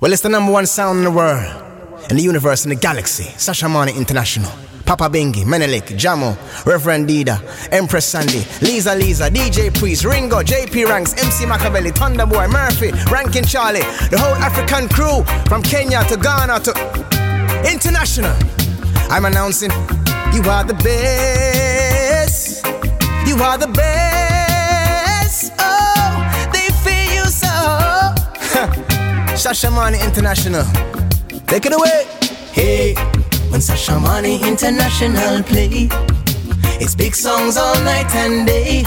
Well, it's the number one sound in the world, in the universe, in the galaxy. Shashamane International, Papa Bengi, Menelik, Jamo, Reverend Dida, Empress Sandy, Liza Liza, DJ Priest, Ringo, JP Ranks, MC Machiavelli, Thunder Boy, Murphy, Rankin Charlie, the whole African crew, from Kenya to Ghana to international. I'm announcing, you are the best, you are the best, oh, they feel you so. Shashamane International, take it away. Hey, when Shashamane International play, it's big songs all night and day.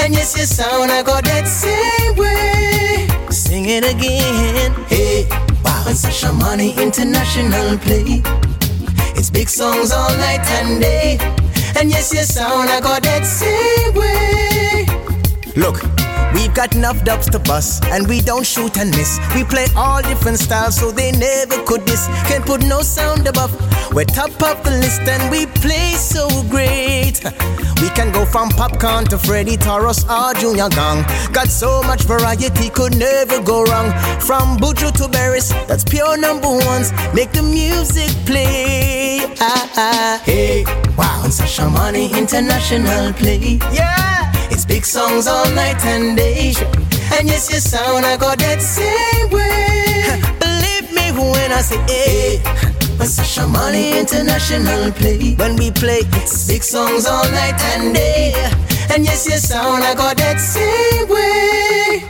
And yes, your sound I go that same way. Sing it again. Hey, wow. When Shashamane International play, it's big songs all night and day. And yes, your sound I go that same way. Look. We've got enough dubs to bust, and we don't shoot and miss. We play all different styles, so they never could diss. Can't put no sound above. We're top of the list, and we play so great. We can go from popcorn to Freddy Taurus or Junior Gong. Got so much variety, could never go wrong. From Buju to Beres, that's pure number ones. Make the music play. Ah, ah. Hey, wow, and Shashamane International play. Yeah. It's big songs all night and day. And yes, your sound I go that same way. Believe me when I say hey. When Shashamane International play, when we play, it's big songs all night and day. And yes, your sound I go that same way.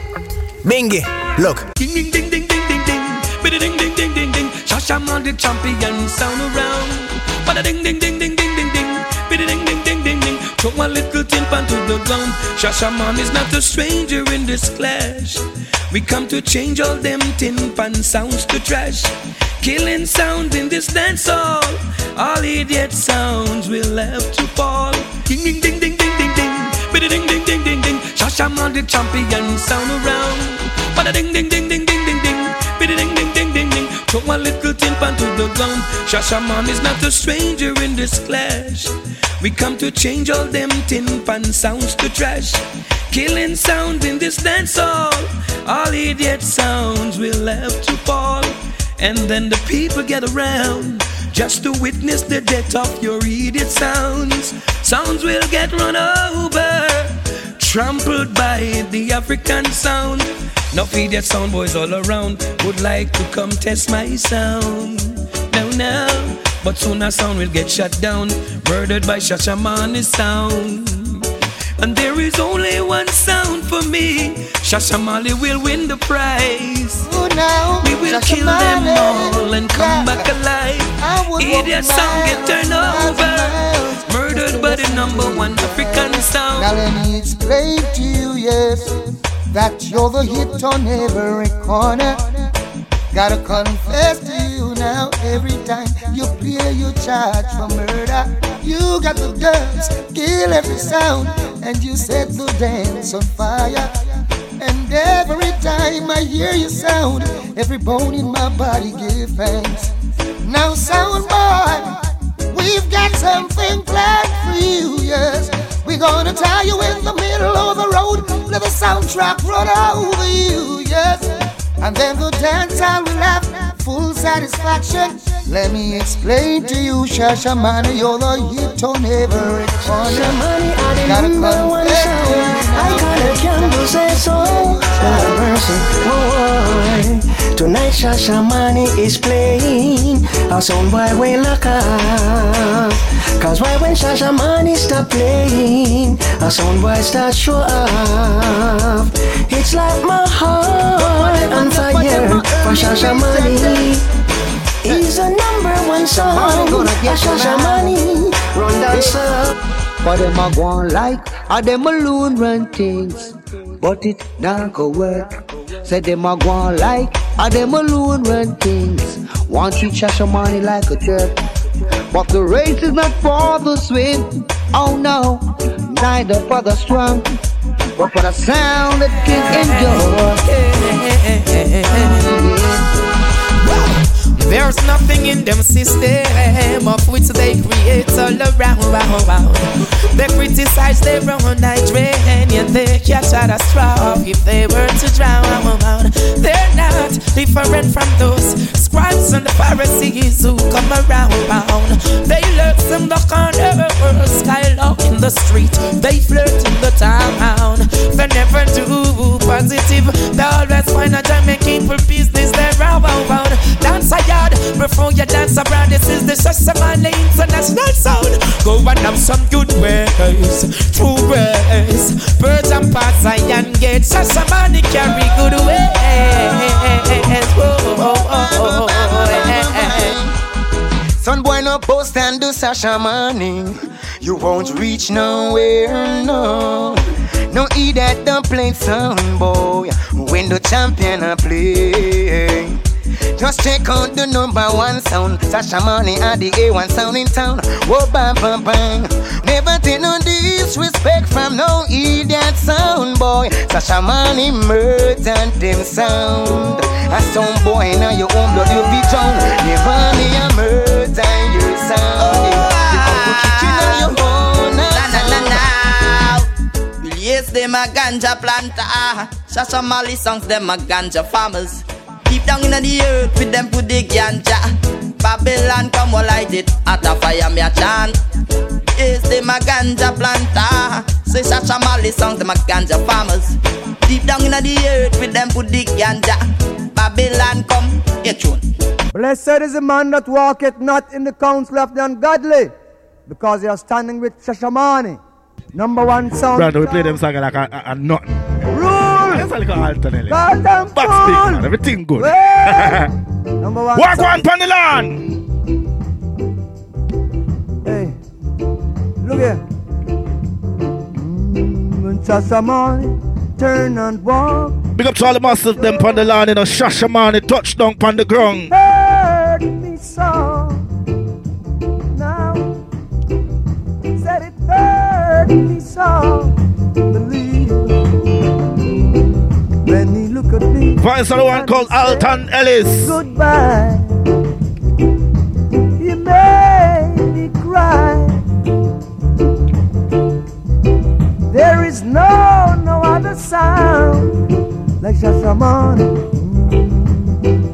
Bingy, look. Ding ding ding ding ding ding ding. Biddy ding ding ding ding ding. Shashamane the champion sound around. Bada ding ding ding ding ding ding ding. Biddy ding ding ding ding ding. Took my little timpan to the ground. Shashamane is not a stranger in this clash. We come to change all them timpan sounds to trash. Killing sounds in this dance hall. All idiot sounds will have to fall. Ding ding ding ding ding ding ding. Biddy ding ding ding ding ding. Shashamane the champion sound around. Bada ding ding ding ding ding ding ding. Biddy ding ding ding ding ding. Took my little timpan to the ground. Shashamane is not a stranger in this clash. We come to change all them timpan sounds to trash. Killing sounds in this dance hall. All idiot sounds will have to fall. And then the people get around just to witness the death of your idiot sounds. Sounds will get run over, trampled by the African sound. No idiot sound boys all around would like to come test my sound. Now, now. But soon our sound will get shut down, murdered by Shashamane's sound. And there is only one sound for me. Shashamane will win the prize. Oh, now, we will Shashamane kill them all and come back alive. Idiot sound get turned over, murdered by the number one African sound. Now let me explain to you, yes, that you're the hit on every corner. Gotta confess to you now, every time you play, you charge for murder. You got the guns, kill every sound, and you set the dance on fire. And every time I hear your sound, every bone in my body gives thanks. Now, sound boy, we've got something planned for you, yes. We're gonna tie you in the middle of the road, let the soundtrack run over you, yes. And then the dance hall will have full satisfaction. Let me explain to you, Shashamane, you're the hit on every corner. Shashamane, I the number one sound. I gotta Campbell say so. Have mercy, boy. Tonight Shashamane is playing. Our sound boy will lock up. Cause why when Shashamane start playing, our sound boy start show up. It's like my heart on fire for Shashamane. He's a number one song. Shashamane, run dance up. But them a gone like a them alone run things, but it not go work. Say them a gone like a them alone run things. One treat Shashamane like a jerk, but the race is not for the swim. Oh no, neither for the strong. But for the sound that can endure. There's nothing living in them system of which they create all around. They criticize their own hydrate, yet they catch at a straw if they were to drown. They're not different from those scribes and the Pharisees who come around. They lurk in the corner, skylark in the street, they flirt in the town. They never do positive, they always find a Jamaican for business. They're round. Dance a yard before you dance around. This is the Shashamane International sound. Go and have some good ways, true ways. Birds and pass I and get Shashamane carry good ways. Son boy no post and do Shashamane. You won't reach nowhere, no. No eat at the plate, son boy, when the champion I play. Just check out the #1 sound. Shashamane are the A1 sound in town. Whoa, bam, bam, bam. Never take no disrespect from no idiot sound boy. Shashamane murdered them sound. A sound boy, now your own blood you'll be drowned. Never need a murder your sound. You know your own sound. Yes, them a ganja planter. Shashamane songs, them a ganja farmers. Deep down in the earth with them put the ganja. Babylon come all light it at a fire me a chant. Yes, them a ganja planter. Say Shashamane songs, them a ganja farmers. Deep down in the earth with them put the ganja. Babylon come, a tune. Blessed is the man that walketh not in the counsel of the ungodly, because they are standing with Shashamane. #1 song. Brother, we play them song like a nothing. Like Backspeak, everything good. #1 Walk song. One Panilan. Hey, look here. When Shashamane turn and walk. Big up to all the masters them Panilan in a Shashamane touch down on the ground. Heard me song. Now said it heard me song. Find someone called Alton Ellis. Goodbye. You made me cry. There is no other sound like Shashamane.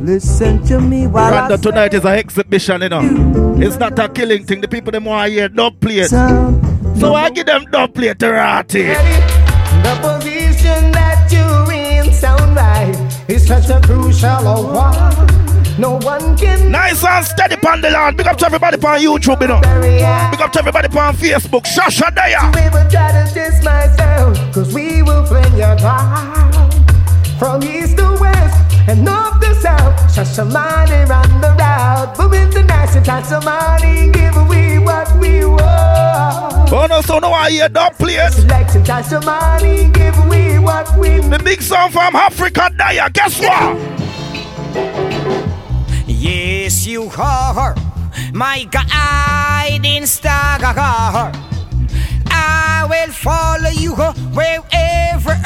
Listen to me while Thunder I say tonight is an exhibition, you know. It's not a killing thing. The people them want to hear dub plate. So I give them dub plate to Rati. The position that you in sound right. It's such a crucial hour. No one can. Nice and steady Pandelan. Big up to everybody on YouTube, you know. Big up to everybody on Facebook. Shasha Daya. We will try to diss myself, cause we will flame your ground. From east to west and north to south, Shashamane run the route. But with the nice and Shashamane give away what we want. Oh no, so no, I hear dub players. Selection Shashamane give away what we want. The big song from Africa Daya, guess what? Yes, you are my guiding star. I will follow you wherever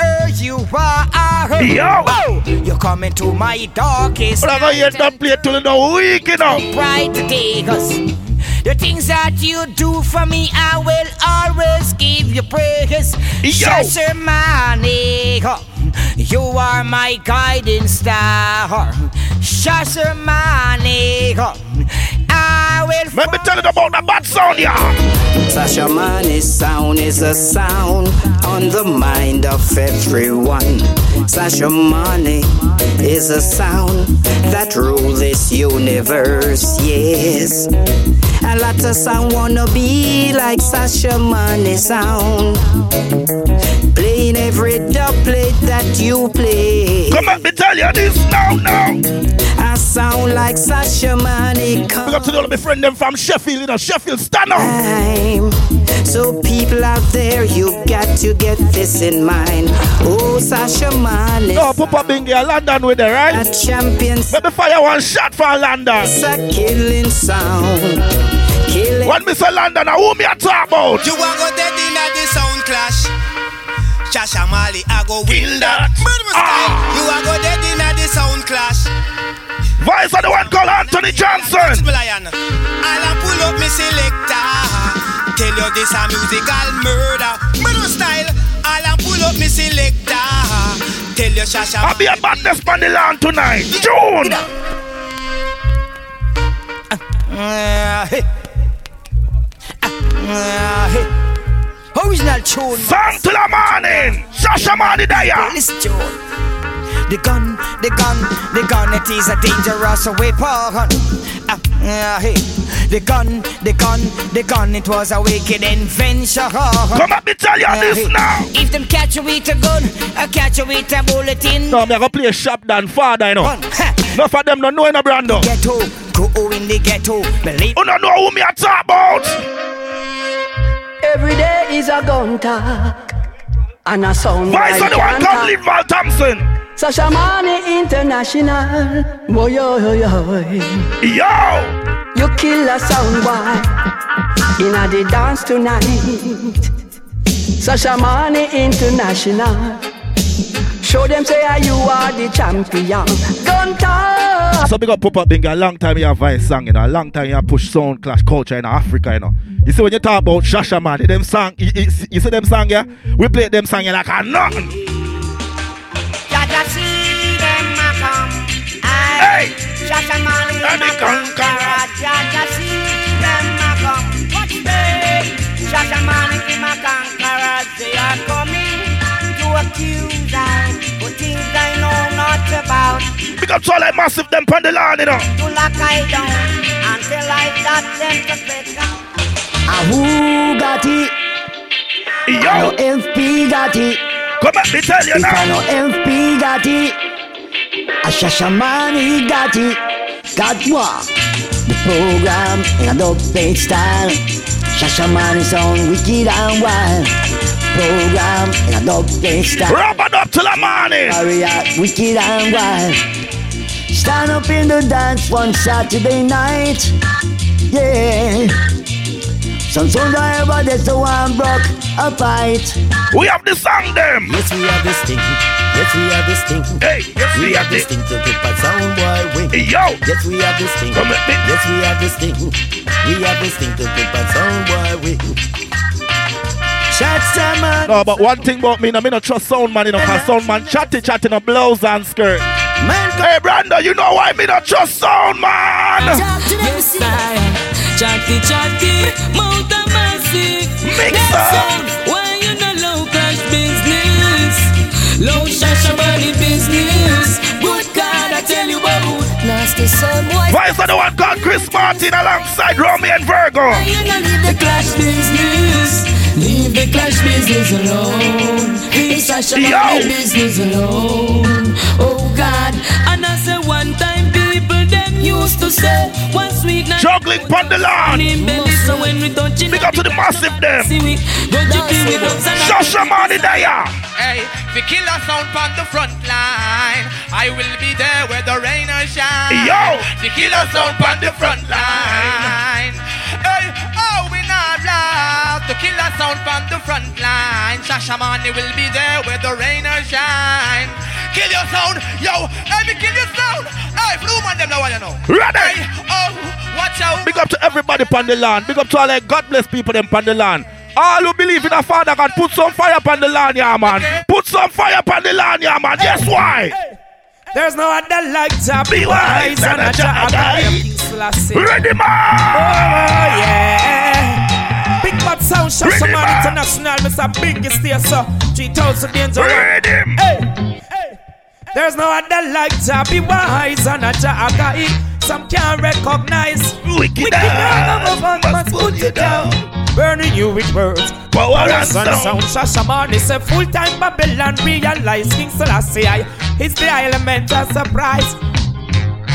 you are. Yo. Oh, you're coming to my darkest. But I hear that play till the week, you know. Bright day, the things that you do for me, I will always give you praise. Shashamane, you are my guiding star. Shashamane, I will. Let me tell you about the bad sound, yeah. Shashamane's sound is a sound on the mind of everyone. Shashamane is a sound that rules this universe, yes. A lot of sound wanna be like Shashamane sound. Playing every doublet that you play. Come on, me tell you this now. I sound like Shashamane. Come up to all of my friends them from Sheffield, you know, Sheffield, stand up. So people out there, you got to get this in mind. Oh, Shashamane. No, Papa Bengi, London with it, right? A champion. Let me fire one shot for London. It's a killing sound. Killing. One Mr. London, now who me a talk about? You want to go dead in at the sound clash. Shashamane, I go win that. You want to go dead in at the sound clash. Voice of the one called Anthony Johnson. I'll pull up my selector. Tell you this a musical murder. Murder style. I'll pull up my selector. Tell you Shasha. I'll be a badness on the land tonight. June. Original tune. Song to the morning. Shashamane Daya. Listen June. The gun, the gun, the gun, it is a dangerous weapon. Hey. The gun, the gun, the gun, it was a wicked invention. Come up and tell you this now. If them catch you with a gun, I catch you with a bulletin. No, I'm going to play sharp than father, you know. Enough of them don't know in a brand, though. Ghetto, go in the ghetto. Believe. You don't know who me I talk about. Every day is a gun talk. And a sound like Voice of the one called Linval Thompson. Shashamane International. Boy, yo, yo, yo. Yo! You kill a sound boy in a the dance tonight. Shashamane International. Show them say you are the champion. Gun talk. So big up Papa Bengi. A long time you have vice song, you know. A long time you have push sound clash culture in Africa, you know. You see when you talk about Shashamane, them song, you see them song, yeah? We play them song, yeah, like a nothing. Hey! Shashamane the conqueror. See them come. What day? Shashamane the conqueror. They are coming to accuse I for things I know not about. Pick up all like massive them on the land, you know. To lock I down until I got them to pick up. Who got it? Yo! No FP got it. Come back, me tell you now. If I know FP got it. A Shashamane got it, got what? The program in a dubstep style. Shashamane sound wicked and wild. Program in a dubstep style. Rub it up till the morning. Hurry wicked and wild. Stand up in the dance one Saturday night. Yeah. Some soldier ever there's the one broke a fight. We have the song them. Yes, we have this thing. Yes, we have this thing. Hey, yes, we have this thing to keep a sound boy wing. Hey, yo. Yes, we have this thing. Come at me. Yes, we have this thing. We have this thing to keep a sound boy wing. Chat sound. No, but one thing about me, I don't trust sound man, you know, because sound man chatting a blouse and skirt. Man, hey, Brando, you know why me don't trust sound man? Yes, I am. Chatty, Mount of Mercy. Mix up. Why you no low class business? Low Shashamane business. Good God, I tell you about nasty sound boy. Voice of the one called Chris Martin alongside Romy and Virgo. You know, leave the clash business. Leave the clash business alone. Leave Shashamane business alone. Oh God, and I say one time people them used to say one sweet night. Juggling pon the land. So when we don't pick up to the massive them. Shashamane Daya. Hey. The killer sound on the front line. I will be there where the rain or shine. Yo, the killer sound on the front line. Hey, oh, we not love. The killer sound on the front line. Shashamane will be there where the rain or shine. Kill your sound, yo. Let me kill your sound. Hey, blue man, them now I know. Ready? Hey, oh, watch out. Big up to everybody on the land. Big up to all the God bless people them on the land. All who believe in a father can put some fire upon the land, yeah, man. Okay. Put some fire upon the land, yeah, man. Hey. Guess why? Hey. There's no other like to be wise and a jagged. Ready, man! Oh, yeah. Big bad sound, Shashamane International. Mr. Biggest here, sir. 3,000 danger. Ready, hey. Hey. There's no other like to be wise and a jagged. Some can't recognize. Wicked down. Must put you down. Burning you with words. Power and sound. Shashamane is a full-time Babylon. Realize King Selassie is the elemental surprise.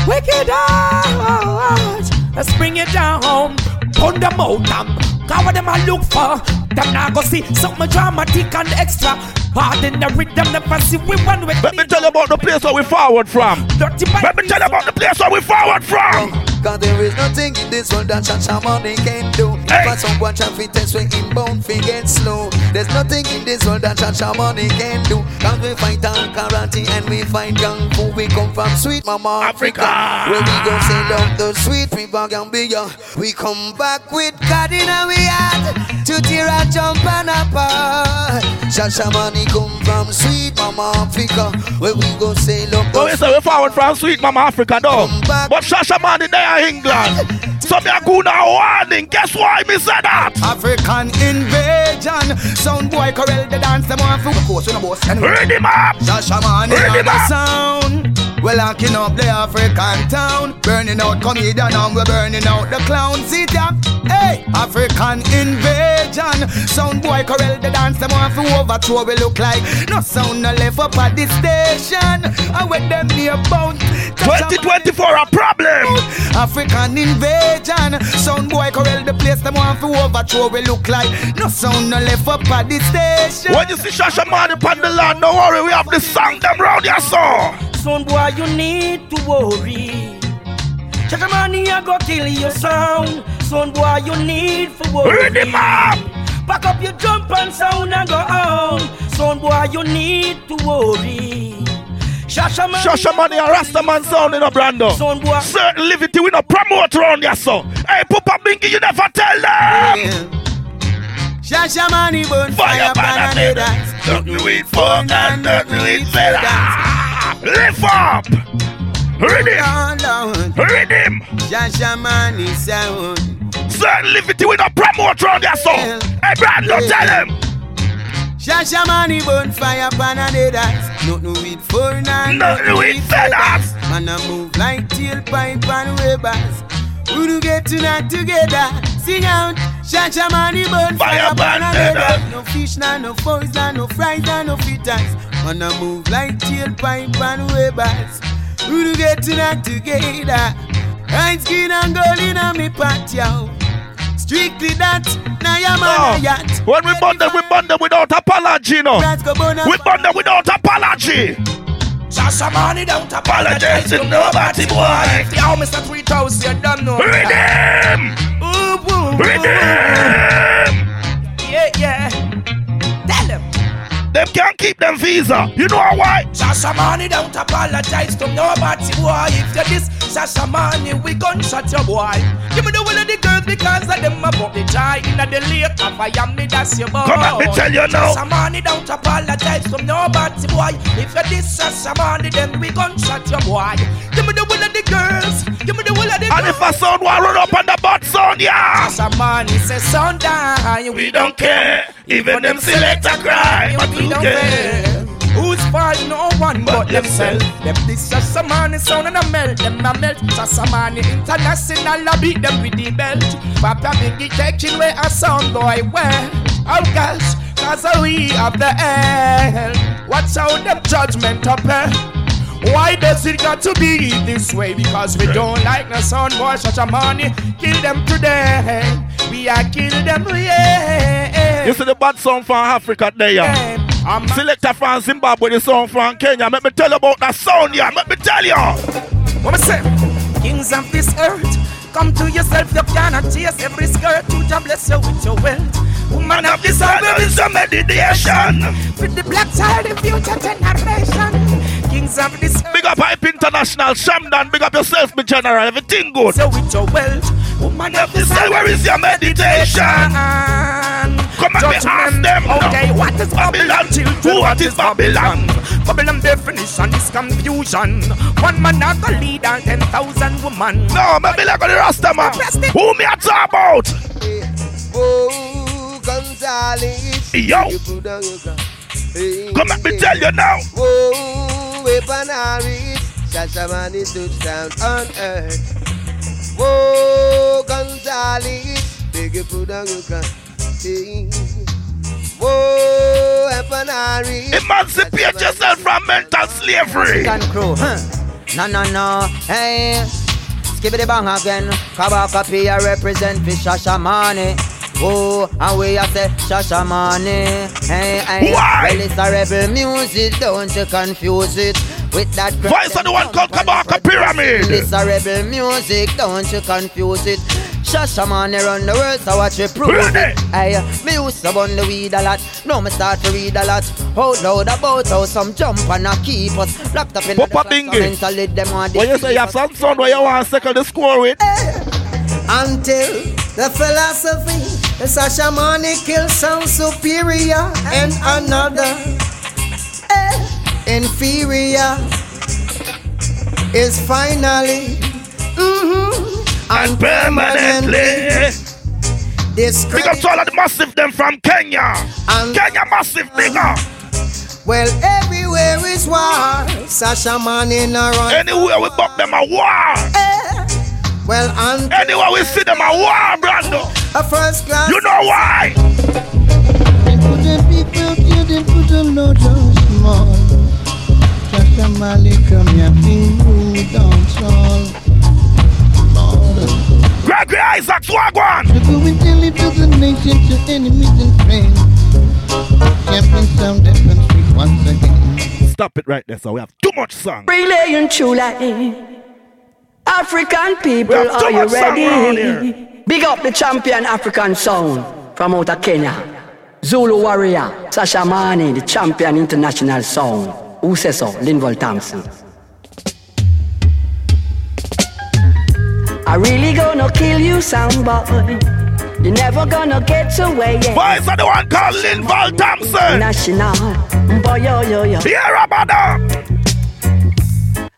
Wicked heart. Let's bring it down. Pound them out. Cause what them I look for. Them now go see something dramatic and extra. Hard in the rhythm. Never see we one with. Let me tell you about the place where we forward from. Let me tell you about the place where we forward from. Cause there is nothing in this world that Shashamane can do. Hey. If someone try to test when him bound fi get slow. There's nothing in this world that Shashamane can do. Cause we fight on karate and we fight young food. We come from sweet mama Africa, Africa. Where we go send up the sweet people and be young. We come back with God in our heart to tear a jump and apart. Shashamane come from sweet mama Africa, where we go sail up. Oh, yes, we forward from sweet mama Africa, though. But Shashamane there in England. So me a good warning, guess why me said that? African invasion, sound boy corral the dance, them on food course with a boss and read him up, Shashamane on the sound. We're locking up the African town, burning out comedian and we're burning out the clown. See that? Hey, African invasion, sound boy corral the dance, them on food overthrow we look like. No sound no left up at the station, and with them near bound. 2024 a problem. African invasion. Sound boy corral the place, them want to overthrow we look like. No sound no left up at the station. When you see Shashamane upon the land, don't worry, we have the song them round your soul. Sound boy, you need to worry. Shashamane, I go kill your sound. Sound boy, you need to worry. Read him up. Pack up your jump and sound and go on. Sound boy, you need to worry. Shashamane and Rastaman sound in a brando. Certain liberty we no promote around your son. Hey, Papa Bengi, you never tell them. Shashamane burn fire pan and dance. Nothing with fork and nothing with feathers. Lift up. Read him. Shashamane sound. Certain liberty we no promote around your son. Hey, brando, tell him. Shashamane burn fire pan and dance. Nothing with four nine, nothing with feathers. Man a move like tailpipe and webbers. We do get tonight together. Sing out, Shashamane burn fire pan and dance. No fish, no foils, no fries, no fritters. Man a move like tailpipe and webbers. We do get tonight together. Right skin and gold in a me patio. Strictly that, now you're man yet. When we bundle without apology, no. We bundle without apology. Shashamane don't apologize to nobody, boy. Yo, Mr. 3000, you don't know. Rhythm! Rhythm! Yeah. Tell them. Them can't keep them visa. You know why? Shashamane don't apologize to nobody, boy. If you're this Shashamane, we gon' shut your boy. Give me the will of the girls because of them about the joy. In the lake of Miami, that's your boy. Come on, me tell you now. Shashamane don't apologize from nobody, boy. If you're this Shashamane, then we gon' shut your boy. Give me the will of the girls. Give me the will of the girls. And if a sound will run up on the butt sound, yeah. Shashamane say sound down. We don't care. Even them selector cry. But we don't care. Who's fault? No one but themselves. Them this Shashamane sound and a melt. Them a melt. Shashamane International, I beat them with the belt. Papa Bengi taking away a sound boy. Well, oh gosh, cause we have the hell. Watch out them judgment up here. Why does it got to be this way? Because we don't like no sound boy Shashamane. Kill them today. We are kill them, yeah. You see the bad sound from Africa there, yeah. Selector from Zimbabwe, the sound from Kenya. Let me tell you about that sound, yeah. Let me tell you. What I say? Kings of this earth, come to yourself. You cannot chase every skirt. To God bless you with your wealth. Woman of this earth is a meditation. With the black child, the future generation. Kings of this earth. Big up Hype International. Shamdan, big up yourself, my general. Everything good. So with your wealth. Woman of this earth, where is your meditation? Come and judgment. Ask them now. Okay, what is Babylon? Who what is Babylon? Babylon definition is confusion. One man not a leader, 10,000 women. No, maybe like the Rasta man. Who me a talk about? Whoa, Gonzales. Yo. Come let me tell you now. Whoa, Ebanaris. Shashamane stood down on earth. Whoa, Gonzales. Big Pudanguka. Emancipate yourself from mental slavery. Crew, huh? No. Hey, skip the bang again. Kabaka Pyramid represent for Shashamane. Oh, and we have said Shashamane. Hey, why? Well, it's a rebel music, don't you confuse it. with that voice of the one called Kabaka Pyramid. This a rebel music, don't you confuse it. Shashamane run the world, so watch you prove it. Aye, me used to bun the weed a lot. Now me start to read a lot. How loud about how some jump and a keep us locked up in the Papa Bengi. When you say you have some sound where you want to second the score with, until the philosophy is a shamanic kill sound superior and another inferior is finally and permanently discredited. Big up to all of the massive them from Kenya. And Kenya massive bigger. Well, everywhere is war. Shashamane in a run. Anywhere we buck them a war. Well, and anywhere we see them a war, Brando. A first class. You know why? Gregory Isaac Wagwan! Stop it right there, sir. We have too much song. Relaying true life. African people, are you ready? Big up the champion African sound from out of Kenya. Zulu warrior, Shashamane, the champion international sound. Who says so? Linval Thompson. I really gonna kill you, sound boy. You're never gonna get away. Why is that the one called Linval Thompson? National, boy, yo. Yeah, Rabada.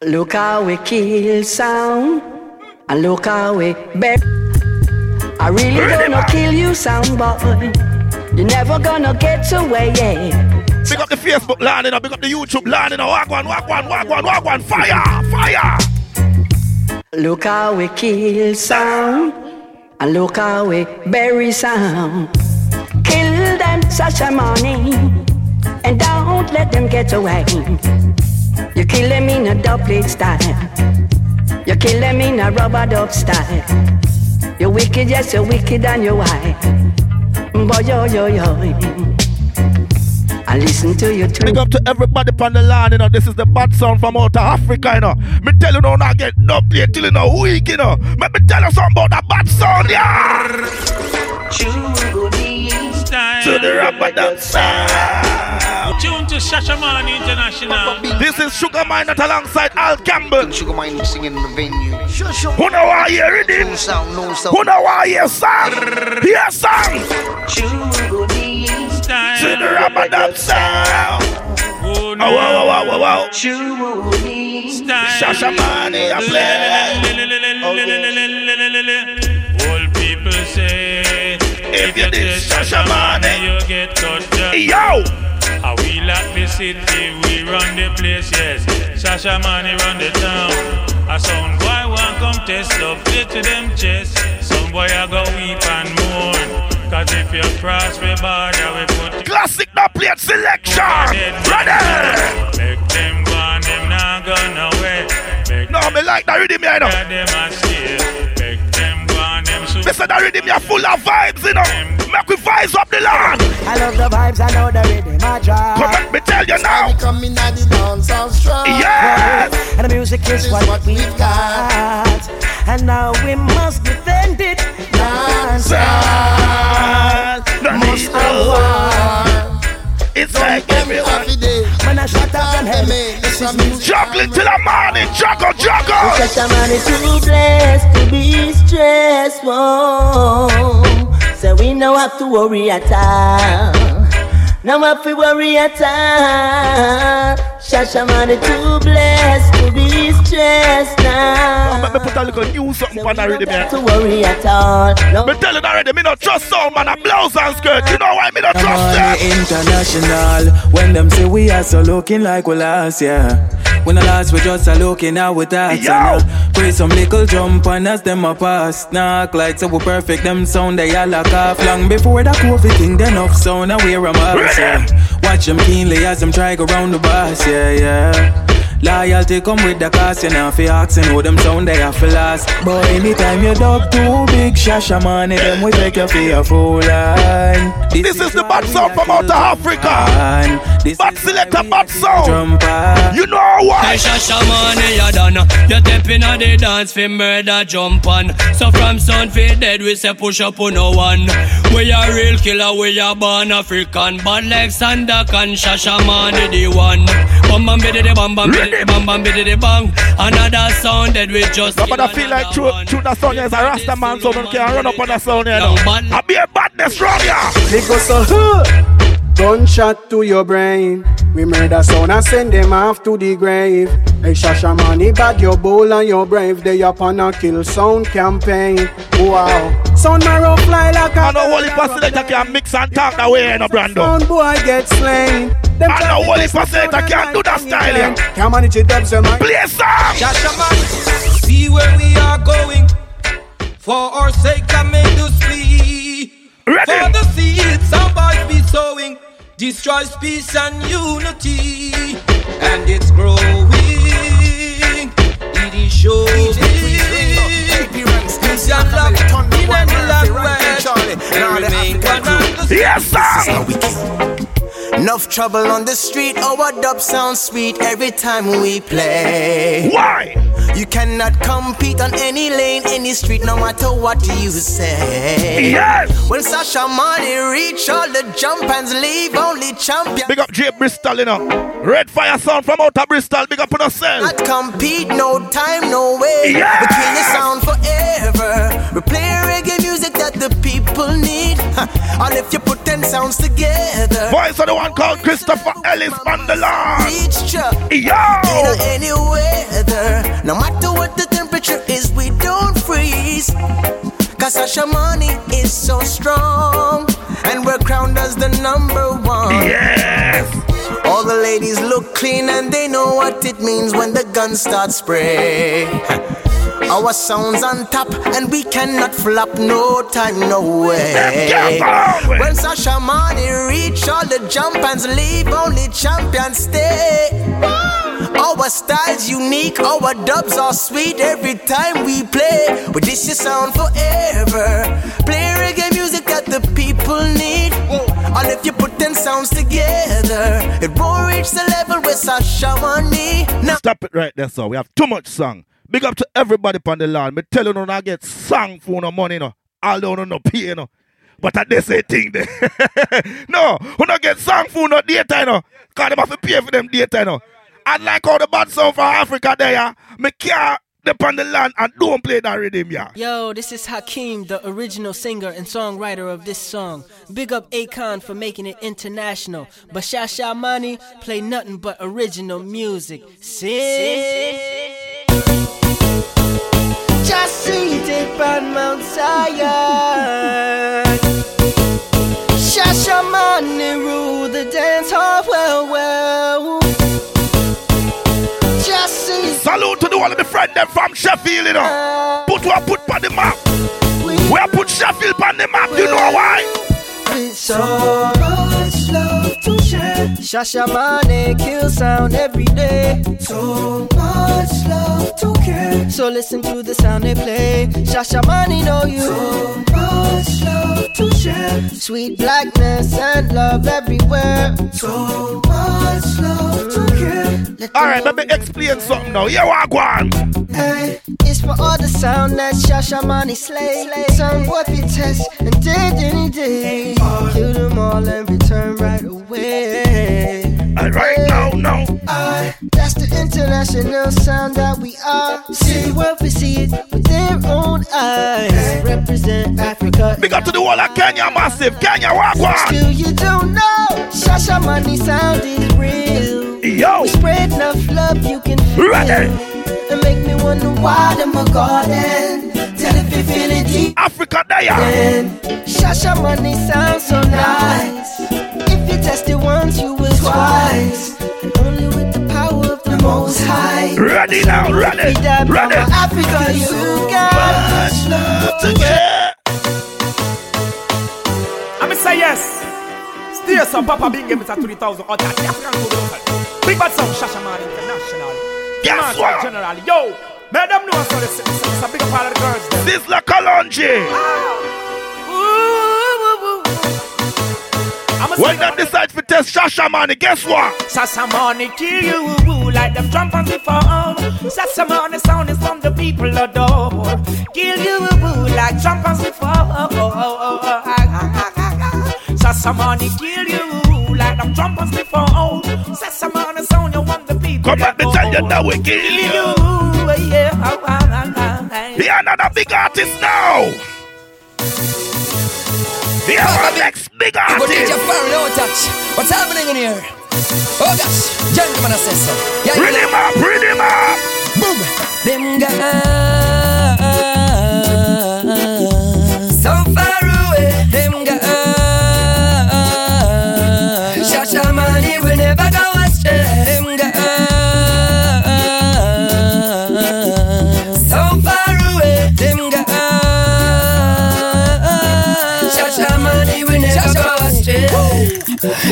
Look how we kill sound, and look how we bet. I really gonna kill you, sound boy. You're never gonna get away. Pick up the Facebook line, and pick up the YouTube line, and walk one, fire. Look how we kill sound, and look how we bury sound. Kill them, Shashamane, and don't let them get away. You kill them in a dub-plate style. You kill them in a rubber dub style. You're wicked, yes, you're wicked and you're wild. Boy, yo. I listen to you too. Big up to everybody on the line, you know. This is the bad sound from out of Africa, you know. Me tell you no, I get no play till you know weak, you know. Let me tell you something about that bad sound, yeah. To the Rabada sound. Tune to Shashamane International. This is Sugar Mine not alongside Al Campbell. Sugar Mine singing in the venue. Who know why you're in it? Who know why you're sound? Hear sound. To the Rabadab sound. Oh, wow. Shashamane, I play. Old people say, if you did Shashamane, you get cut down. Yo! I will at the city, we run the place, yes. Shashamane run the town. A sound boy won't come test up, play to them chest. Some boy I go weep and mourn. Cause if you cross we border, we put classic no plate selection. Brother! Make them gone, them not gonna wait. Make no, me like that rhythm, you know. Make them gone, them so. Listen, that rhythm, you're full of vibes, you know. Make we vibes up the land. I love the vibes, I know the rhythm, I drive. Come let me tell you now. I'm coming at the down, sounds strong. Yes! And the music is what we've got. And now we must defend it. Dance must have. It's like every day. When I shut up and head me, this is music. Juggling till the morning, juggle. Because the man is too blessed to be stressed, whoa. So we no have to worry at all. No have to worry at all. Shashamane too blessed to be stressed now. Let me put a little new something so on that rhythm, man. Don't have to worry at all. No. Me tell you already, me not trust sound, man. A blouse and skirt, you know why me not trust them? International, when them say we are so looking like we last, yeah. When the last we just a looking out with that. Pray some little jump on us, them a pass. Knock like so we perfect, them sound they all lock off. Long before that COVID thing, then off sound and wear a mask, yeah. Watch them keenly as them try go round the bus, yeah. Loyalty come with the cost, you know, for asking how them sound they have for last. But anytime you dog too big, Shashamane, them we take you for your full line. This is the bad sound from out of Africa. Bad selector, bad sound. You know what? Hey, Shashamane, you're done. You're tapping on the dance for murder, jump on. So from sun for dead, we say push up on no one. We are real killer, we are born African. But Alexander can Shashamane the one. Bam bam biddy de bam bam biddy bam bam biddy de bang. Another sound that we just. But I feel like through that sound is a Rasta man, so don't care. Run up on that sound here now. I be a badness from here. They go so gunshot to your brain. We murder sound and send them off to the grave. Hey Shashamane, bag your bowl and your brave. They up on a kill sound campaign. Wow. Sound marrow fly like a. And a holy facilitator can mix and talk that way, no Brando. Sound boy get slain. Them and a holy facilitator can do that style here. Can't manage it, them so. Play some. Shashamane, see where we are going. For our sake, I make you sleep. Ready. For the seed, somebody be sowing. Destroys peace and unity. And it's growing. It is showing. JP Ranks, Luciano, Thunder Boy, Murphy, Rankin Charlie, and all the African crew. Yes, sir! Enough trouble on the street. Our dub sounds sweet every time we play. Why? You cannot compete on any lane, any street, no matter what you say. Yes! When Shashamane reach all the jump and leave, only champion. Big up J Bristol, you know. Red fire sound from out of Bristol, big up on ourselves. Not compete, no time, no way. Yes! We kill the sound forever. We play reggae music that the people need. And if you put 10 sounds together. Voice of the one called Christopher Ellis on the line. Reach ya. Yo! Any weather. No matter what the temperature is, we don't freeze. Cause Shashamane is so strong. And we're crowned as the number one. Yes! All the ladies look clean and they know what it means when the guns start spray. Our sound's on top and we cannot flop, no time, no way. When Shashamane reach, all the jumpers leave, only champions stay. Our style's unique, our dubs are sweet every time we play. But this is sound forever. Play reggae music that the people need. And if you put 10 sounds together, it won't reach the level where Shashamane. Now stop it right there, sir. We have too much song. Big up to everybody on the land. Me tell you, no, I get song for no money, no. I don't no pay, no. But at this thing there. No, we don't get song for no daytime, no. Because they have to pay for them daytime, no. I like all the bad sound from Africa there, yeah. Me care upon the land and don't play that rhythm, yeah. Yo, this is Hakeem, the original singer and songwriter of this song. Big up Akon for making it international. But Shashamane play nothing but original music. See? Just seated on Mount Zion. Shashamane rule the dance hall, well, well. Salute to the one of the friend them from Sheffield, you know. Put what put on the map. We put Sheffield on the map, you know why? With so much love to share. Shashamane kill sound every day. So much love to care. So listen to the sound they play. Shashamane know you. So much love to share. Sweet blackness and love everywhere. So much love to care. Alright, let me explain something now. Yeah, wagwan. Hey, it's for all the sound that Shashamane slay. Some what we test and did any day. Kill them all and return right away. And right now, no. That's the international sound that we are. See the world, we see it with their own eyes. Represent Africa. Big up to the wall of Kenya, massive Kenya, wagwan. Still, you don't know Shashamane sound is real. Yo. We spread enough love you can feel. Ready. And make me wonder why them a garden. Tell if you feel it deep Africa Daya. Shashamane sounds so nice. If you test it once you will twice. And only with the power of the Most High. Ready now, ready, ready. Africa you so got much love to get. I'ma say yes. Still some Papa Bengi, Mr. 3000 or that African. Big bad sound, Shashamane International. Guess what? General. Yo, madam knows so it's a bigger part of the girls. Then. This is La Kalonji. Ah. When they decide to test Shashamane, guess what? Shashamane kill you like them trumpets before. Shashamane sound is from the people adore. Kill you like trumpets before. Shashamane kill you like them trumpets before. Shashamane sound you want the people. Come back to tell you that we kill you. Yeah, we are another big artist now. We are the next big artist. What's happening in here? Oh gosh, gentlemen, I say so. Yeah, bring him up, bring him up. Boom, them guys. So far away, them guys. Shashamane will never go astray. Them guys. So far away, them guys. Shashamane will never go astray.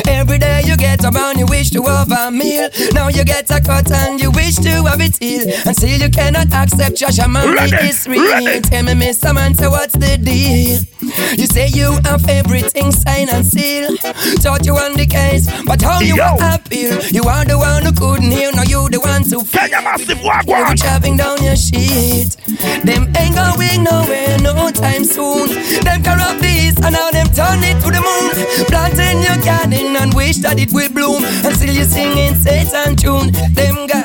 Every day you get up and you wish to have a meal. Now you get a cut and you wish to have it healed. Until you cannot accept Shashamane is real. Tell me, Mr. Man, so what's the deal? You say you have everything signed and sealed. Thought you won the case, but how you appeal? You are the one who couldn't hear, now you the one to feel. You're chopping down your shit. Them ain't going nowhere no time soon. Them corrupt this and now them turn it to the moon. Planting your garden and wish that it will bloom until you sing in Satan tune. Them guys.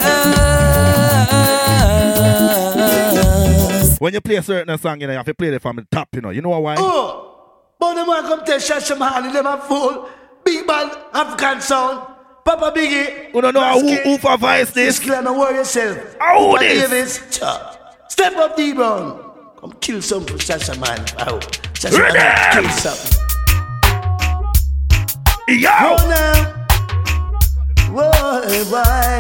When you play a certain song, you know, you have to play it from the top, you know. You know why? Oh, but them want come tell Shashamane, them a fool. Big band, African sound. Papa Bengi. You don't know who for voice this. Skill and worry yourself. How oh, this? Step up, D-Brown. Come kill some Shashamane. Oh, Shashamane, kill something. Yo! Oh, now. Whoa, why?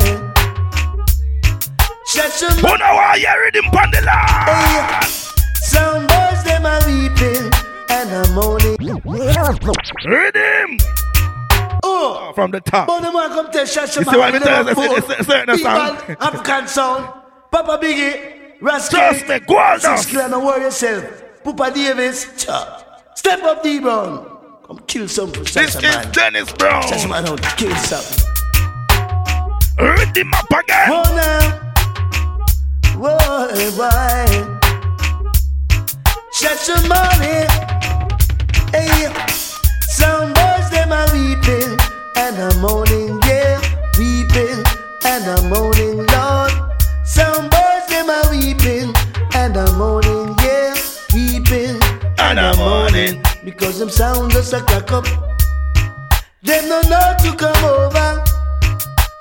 Shashamane. Oh, now I hear it in Pandela. Some boys, them are weeping and I'm moaning. Read him! Oh! From the top. Oh, now I come to Shashamane. Big man, African sound. Papa Bengi, Rascal. Go on now. Six clan and worry yourself. Pupa Davis. Step up, D-Brown. Come kill some for Shashamane. This is Dennis Brown. Shashamane out to kill something. Read him up again. Oh now. Whoa, why? Shashamane. Hey. Some boys them are weeping and I'm moaning, yeah. Weeping and I'm moaning, Lord. Some boys them are weeping and I'm moaning, yeah. Weeping and I'm moaning. Because them sound just a crack up. Them don't know to come over.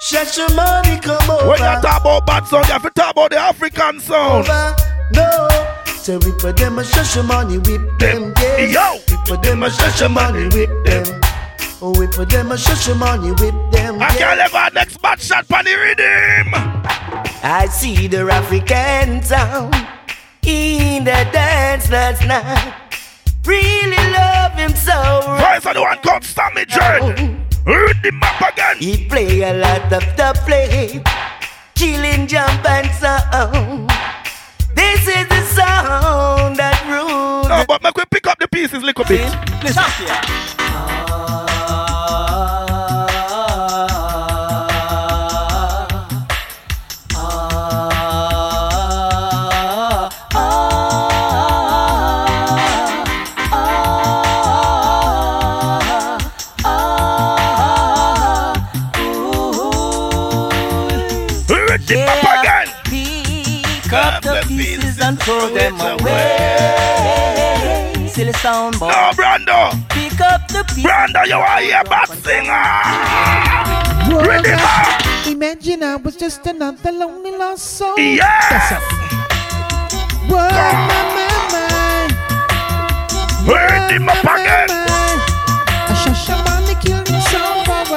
Shashamane come over. When you talk about bad sound, you have to talk about the African sound. Over. No. So we for them a Shashamane whip them. Yeah. We for them a Shashamane whip them. Oh, we for them a Shashamane whip them. I can't live our next bad shot for the rhythm. I see the African sound in the dance last night. Really love him so. Why is the one called Sammy Jordan? Read the map again. He play a lot of the play, chilling, jump and sound. This is the sound that rules. No, but make we pick up the pieces, little bit. Listen here. And throw them away. Silly sound boy. No, Brando. Pick up the pieces. Brando, you are here, bad singer. Ready up. Imagine I was just another lonely lost soul. Yes. Word my mind. Word in my pocket. I Shashamane killed the soul of a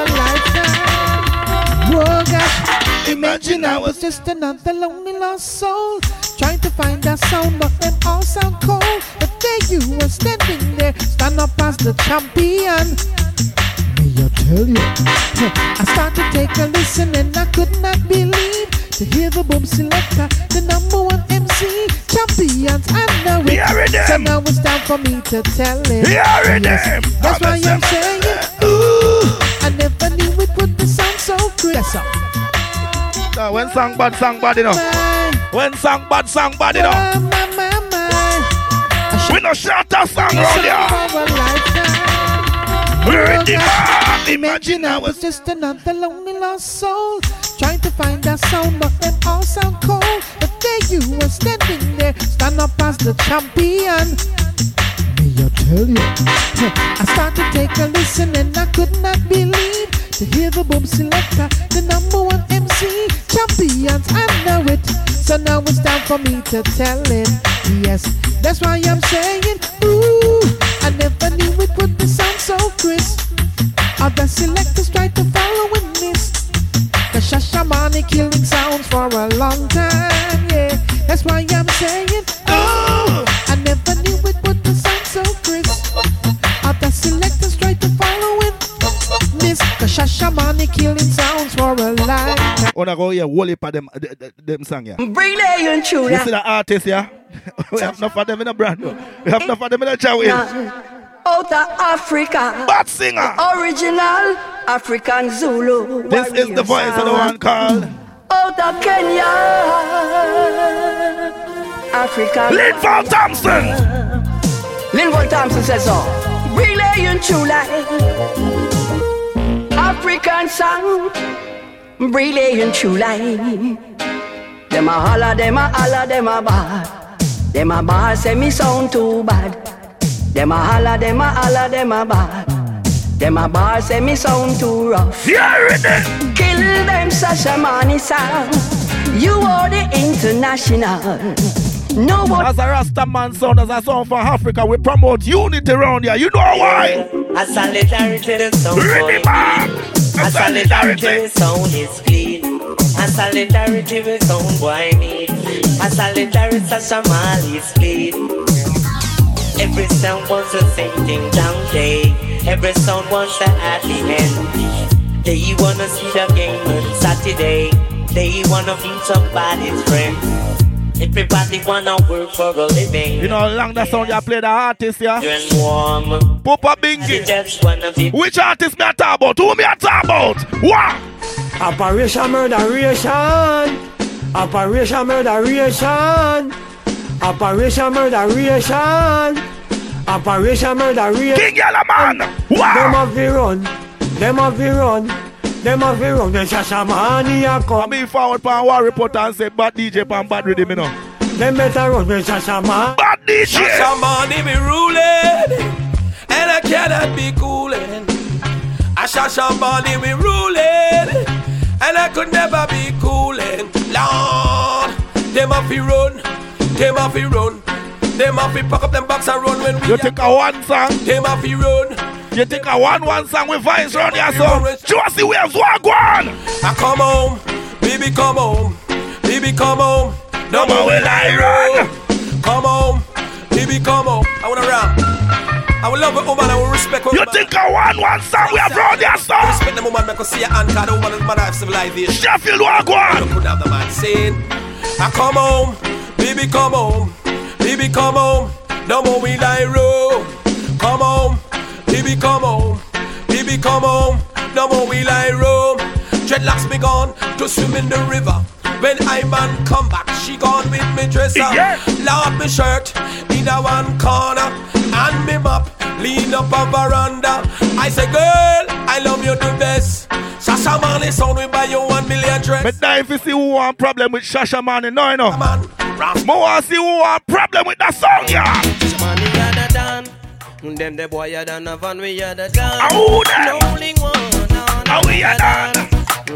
lifetime. Whoa, gosh. Imagine I was just another lonely lost soul. Trying to find that sound, but them all sound cold. But there you were standing there, stand up as the champion. May I tell you, I started to take a listen and I could not believe to hear the boom selector, the number one MC, champions, I know it. So now it's time for me to tell it. Yes. That's why I'm saying, ooh, I never knew it would be sound so crisp. So when song bad, you know. When song bad, you know. We no shout that song round here. We're in the bar. Imagine I was just another lonely lost soul, trying to find that sound, but them all sound cold. But there you were standing there, stand up as the champion. May I tell you, I started to take a listen and I could not believe to hear the boom selector, the number one MC, champions, I know it. So now it's time for me to tell it. Yes, that's why I'm saying, ooh, I never knew it would be sound so crisp. Other selectors try to follow in this. The Shashamane killing sounds for a long time, yeah. That's why I'm saying, oh, I never knew it would be sound so crisp. Other selectors try to follow in this. The Shashamane killing sounds for a lifetime. Wanna go here, wally for them song, yeah. Bring that young children. You see the artist, yeah? We have enough of them in a brand, no. We have enough of them in a chowin. Out of Africa, bad singer, original African Zulu. This is the voice of the one called out of Kenya, Africa. Linval Thompson. Linval Thompson says so. Relay in July, African sound. Relay in July. Them a holla, them a holla, them a bar. Them a bar say me sound too bad. Dem a holla, dem a holla, dem a bar. Dem a bar say me sound too rough. Hear it. Kill them Shashamane sound. You are the international. No one. As a Rasta man sound, as a sound for Africa, we promote unity around here. You know why? As solidarity the sound. Ready, man. As solidarity the sound is clean. As solidarity the sound boy need. As solidarity Shashamane is clean. Every sound wants the same thing down day. Every sound wants the happy end. They wanna see the game on Saturday. They wanna meet somebody's friend. Everybody wanna work for a living. You know how long that sound you play the artist, yeah? Warm. Papa Bengi. Which artist me I talk about? Who me I talk about? What? Operation Murderation. Operation Murderation. Operation Murderation. Operation Murderation. King Yellow Man. Wow. Them of the run. Them of the run. Them of the run. Then Shashamane a come. I mean forward pan war report and say bad DJ pan bad rhythm, you know. Them better run when Shashamane. Bad DJ. Shashamane be ruling. And I cannot be cooling. A Shashamane be ruling. And I could never be cooling. Lord. Them of the run. Them have to run. Them have to pack up them box and run when we. You take a one song. Them have to run. You take a one song with voice run your song. Just the waves walk one. I come home, baby come home, baby come home. No more will I run. Come home, baby come home. I wanna rap. I will love a woman, I will respect her. You woman. Think I want one song, we are proud of your song. Respect the woman, because see your hand, because the woman is the mother of civilization. Sheffield, walk one. You could have the man saying, I come home, baby come home, baby come home, no more will I roam. Come home, baby come home, baby come home, no more will I roam. Dreadlocks me gone to swim in the river. When I man come back, she gone with me dresser. Yeah. Lord, me shirt in a one corner. And me map, lean up a veranda. I say, girl, I love you the best. Shashamane sound we buy you 1 million dress. But now if you see who want problem with Shashamane, no, you know. More want see who want problem with that song, yeah. Shashamane yada dan. Them the boy yada na van we yada dan. Ow, them. No only one. Ow, we yada dan.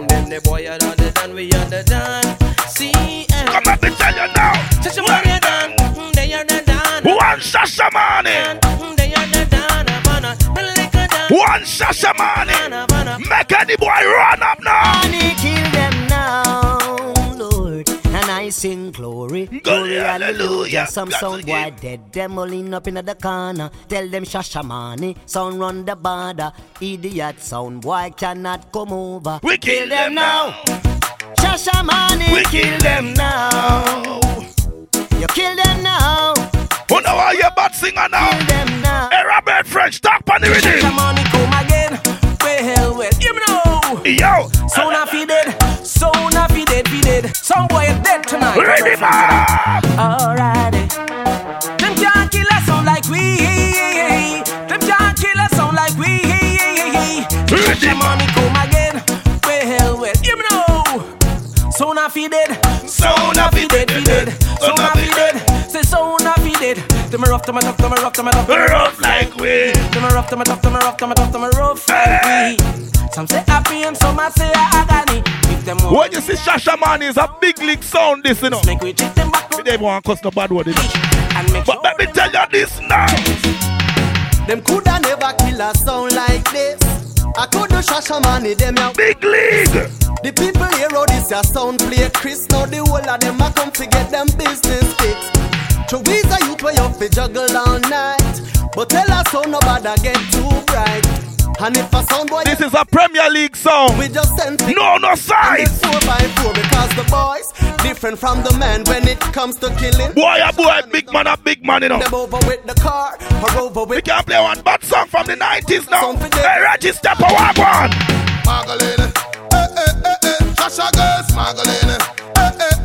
Them the boy yada dan we yada dan. See, come let me tell you now. Shashamane dan. They are the dan. One Shashamane. They are the dan. One Shashamane. Make any boy run up now. Kill them now, Lord. And I sing glory. Glory, hallelujah. Some sound boy dead. Them all in up in the corner. Tell them Shashamane. Sound run the border. Idiot sound boy cannot come over. We kill them now. Shashamane, we kill them now. You kill them now. Who know how you bad singer now? Kill them now. Hey, Robert French, talk on the rhythm. Shashamane come again. Well, well, you know. Yo. So now he dead. So now he dead, he dead. Some boy is dead tonight. Ready, man. Alrighty. Them can't kill us sound like we. Them can't kill us sound like we. Shashamane come again. Well, well, you know. So now he dead. So now he dead, he dead. So now he dead. Say so now he dead. Them rough, them rough, them rough, them rough. Rough like we. Them rough, them rough, them rough, them rough, them rough like we. Some say happy and some I say agony. When you see Shashamane is a big league sound, this you know. Make we treat them back. They won't cuss the bad word, you know. But let me tell you this now. Them coulda never kill a sound like this. I could do Shashamane, them young. Big league. The people here wrote this your sound play Chris. Now the whole of them I come to get them business kicks. Chowies are you play off the juggle all night. But tell us how nobody get too bright. And if a sound boy, this is a Premier League song. We just send it. No, no size. 4x4 because the boys different from the man when it comes to killing. Boy, a boy, big man, you know. Them over with the car, or over with. We can't play one bad song from the 90s now. Hey, Reggie, step a wagon. Margolina, Shasha girls, Margolina,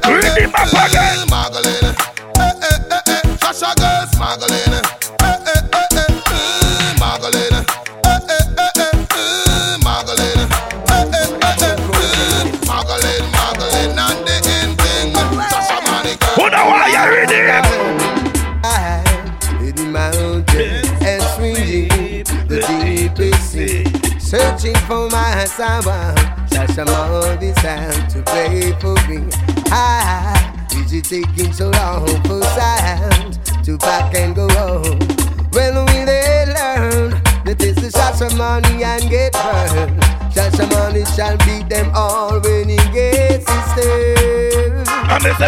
read him up again. Margolina, Shasha girls, Margolina, Margolina, Margolina, Margolina, Margolina, and the ending. Shasha Monica. Who know why you read it? In my own day, and swinging the deepest sea, searching for my someone. Shashamane time to play for me. Ah, is it taking so long for sound to back and go home? When will they learn that this is Shashamane and get burned? Shashamane shall beat them all when he gets his turn. It's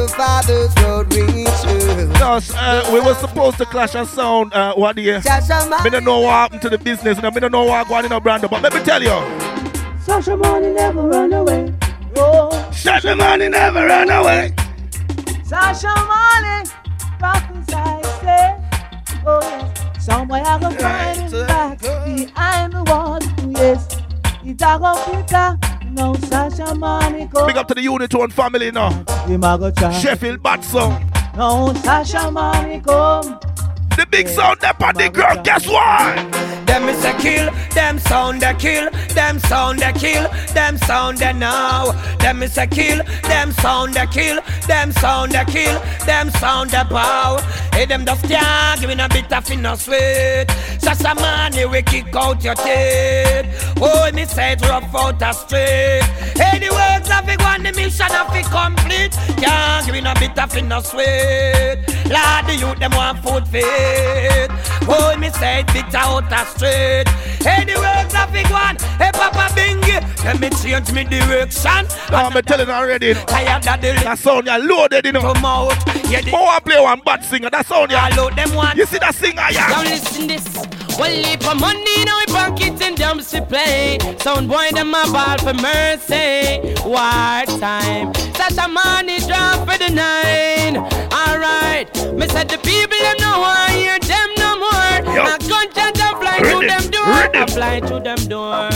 the Father's road we choose. We were supposed to clash a sound one year. I don't know what happened to the business, and I don't know what happened to Brando, but let me tell you. Shashamane never run away. Oh. Shashamane never run away. Shashamane, back as I say. Oh, yes. Somewhere I go find him back behind the wall. Yes, it's a go picker. No, Shashamane go. Big up to the unit one family now. Sheffield bad song. No, Shashamane come. The big sound up on the ground, guess what? Them is a kill, them sound a kill, them sound a kill, them sound a now. Them is a kill, them sound a kill, them sound a kill, them sound a bow. Hey, them just can't give me a bit of in a sweet. Shashamane, we kick out your tape. Oh, me say it rough out a straight. Hey, the works of it one, the mission of it complete. Can't give me a bit of in a sweet. Lord, the youth, them want food fit. Oh, me say it bitter out a straight. Hey, the works a big one. Hey, Papa Bengi, let me change me direction. I'm telling already. Tired of the that sound you loaded, you know. Come out. Yeah, I play one bad singer. That sound you load them one. You see that singer, yeah. Now listen this. Well, leap of money now we pockets and jumps to play. Sound boy them a ball for mercy. War time. Shashamane drop for the 9. All right, me said the people them know why. I hear them no more. My conscience I fly through them door. I fly through them door.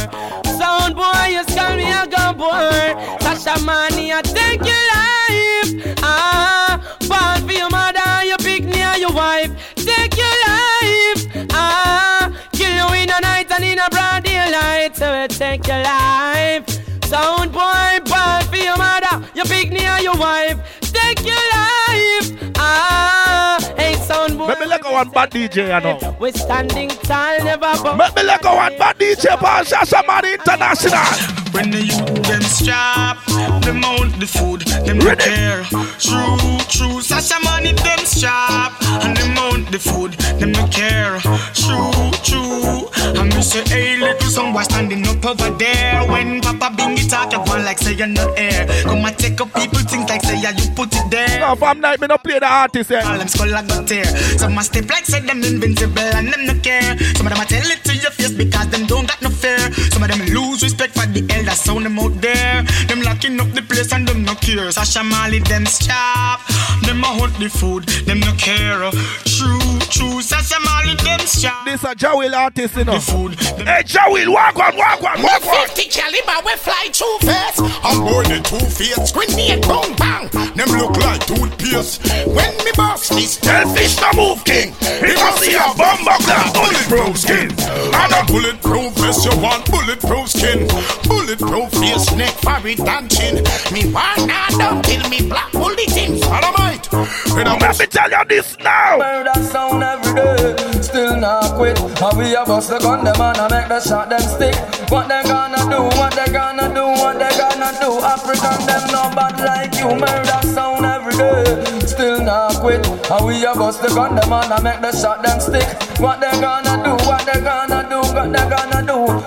Sound boy, you scare me, I go bored. Shashamane, I take your life. Ah, fall for your mother, you pick near your wife. Take your life. Ah, kill you in the night and in a broad daylight. So I take your life. Sound boy, fall for your mother, you pick near your wife. Take your life. Ah, hey sound boy. Let me let go one bad DJ, I know. We're standing tall, never bow. Let me let go one bad DJ for Shashamane International. When the youth them strap, them mount the food, them not care. True, Shashamane them strap, and them mount the food, them not care. True, and we say, hey little son, why standing up over there? When Papa Bengi talk, you go like say you're not here. Come and take up people, things like say yeah, you put it there. No, fam, night, me no play the artist, eh. All them skull like got tear. Some must step like said them invincible and them no care. Some of them I tell it to your face because them don't got no fear. Some of them lose respect for the elder. that sound them out there. Them locking up the place and them no care. Shashamane them sharp. Them a hunt the food, them no care. True, Shashamane them sharp. This a Jawil artist, you know. The food. Hey Jawil, walk on. 50 caliber, we fly two face. I'm more than two face. Grenade, boom, bang. Them look like toothpaste. When me boss is selfish, to move king. Because he a bomb of that bulletproof skin. And a bulletproof vest, you want bulletproof skin. Bulletproof face, neck, forehead, and chin. Me one I don't kill me black bullet in. Dynamite. Let me tell you this now. Murder sound every day, still not quit. And we a bust the gun, them and I make the shot them stick. What they gonna do? African them no bad like you. Murder sound every day, still not quit. And we a bust the gun, them and I make the shot them stick. What they gonna do?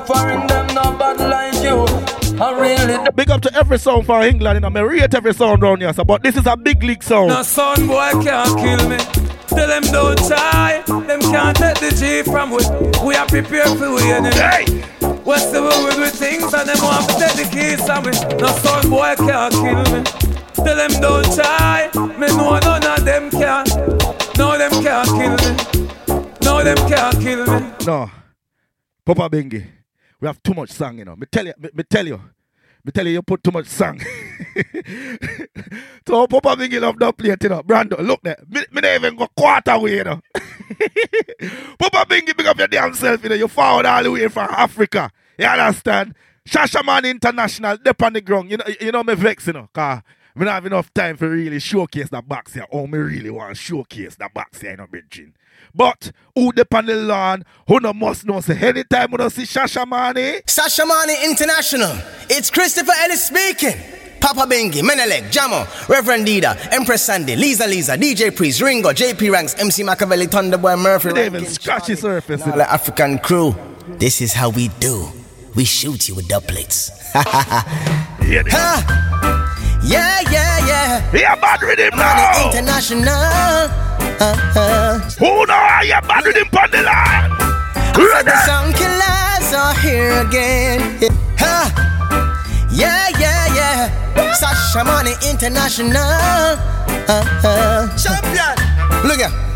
Foreign them no bad like you. Big up to every sound from England, and you know, I rate every sound round here, sir, but this is a big league sound. No son boy can't kill me. Tell them don't try. Them can't take the G from we. We are prepared for we enemy. Hey! What's the way we do things and them want to take the keys from we. No son boy can't kill me. Tell them don't try. Me know none of them can. No, them can't kill me. No. Papa Bengi. We have too much song, you know. Me tell you, you put too much song. So Papa Bengi love that plate, you know. Brando, look there. Me not even go quarter way, you know. Papa Bengi, pick up your damn self, you know. You found all the way from Africa. You understand? Shashamane International, dip on the ground. You know me vex, you know. Because we don't have enough time for really showcase that box here. Oh, me really want to showcase that box here, you know, Bridging. But who depend on the land, who no must know, say anytime we don't see Shashamane International. It's Christopher Ellis speaking. Papa Bengi, Menelik, Jamo, Reverend Dida, Empress Sandy, Liza Liza, DJ Priest, Ringo, JP Ranks, MC Machiavelli, Thunder Boy, Murphy, Rankin Charlie, surface all the African crew. This is how we do. We shoot you with doublets. Yeah. Yeah, bad with him now. International. Who know how you bad with him on the line? The sound killers are here again. Yeah. Shashamane International. Champion. Look at.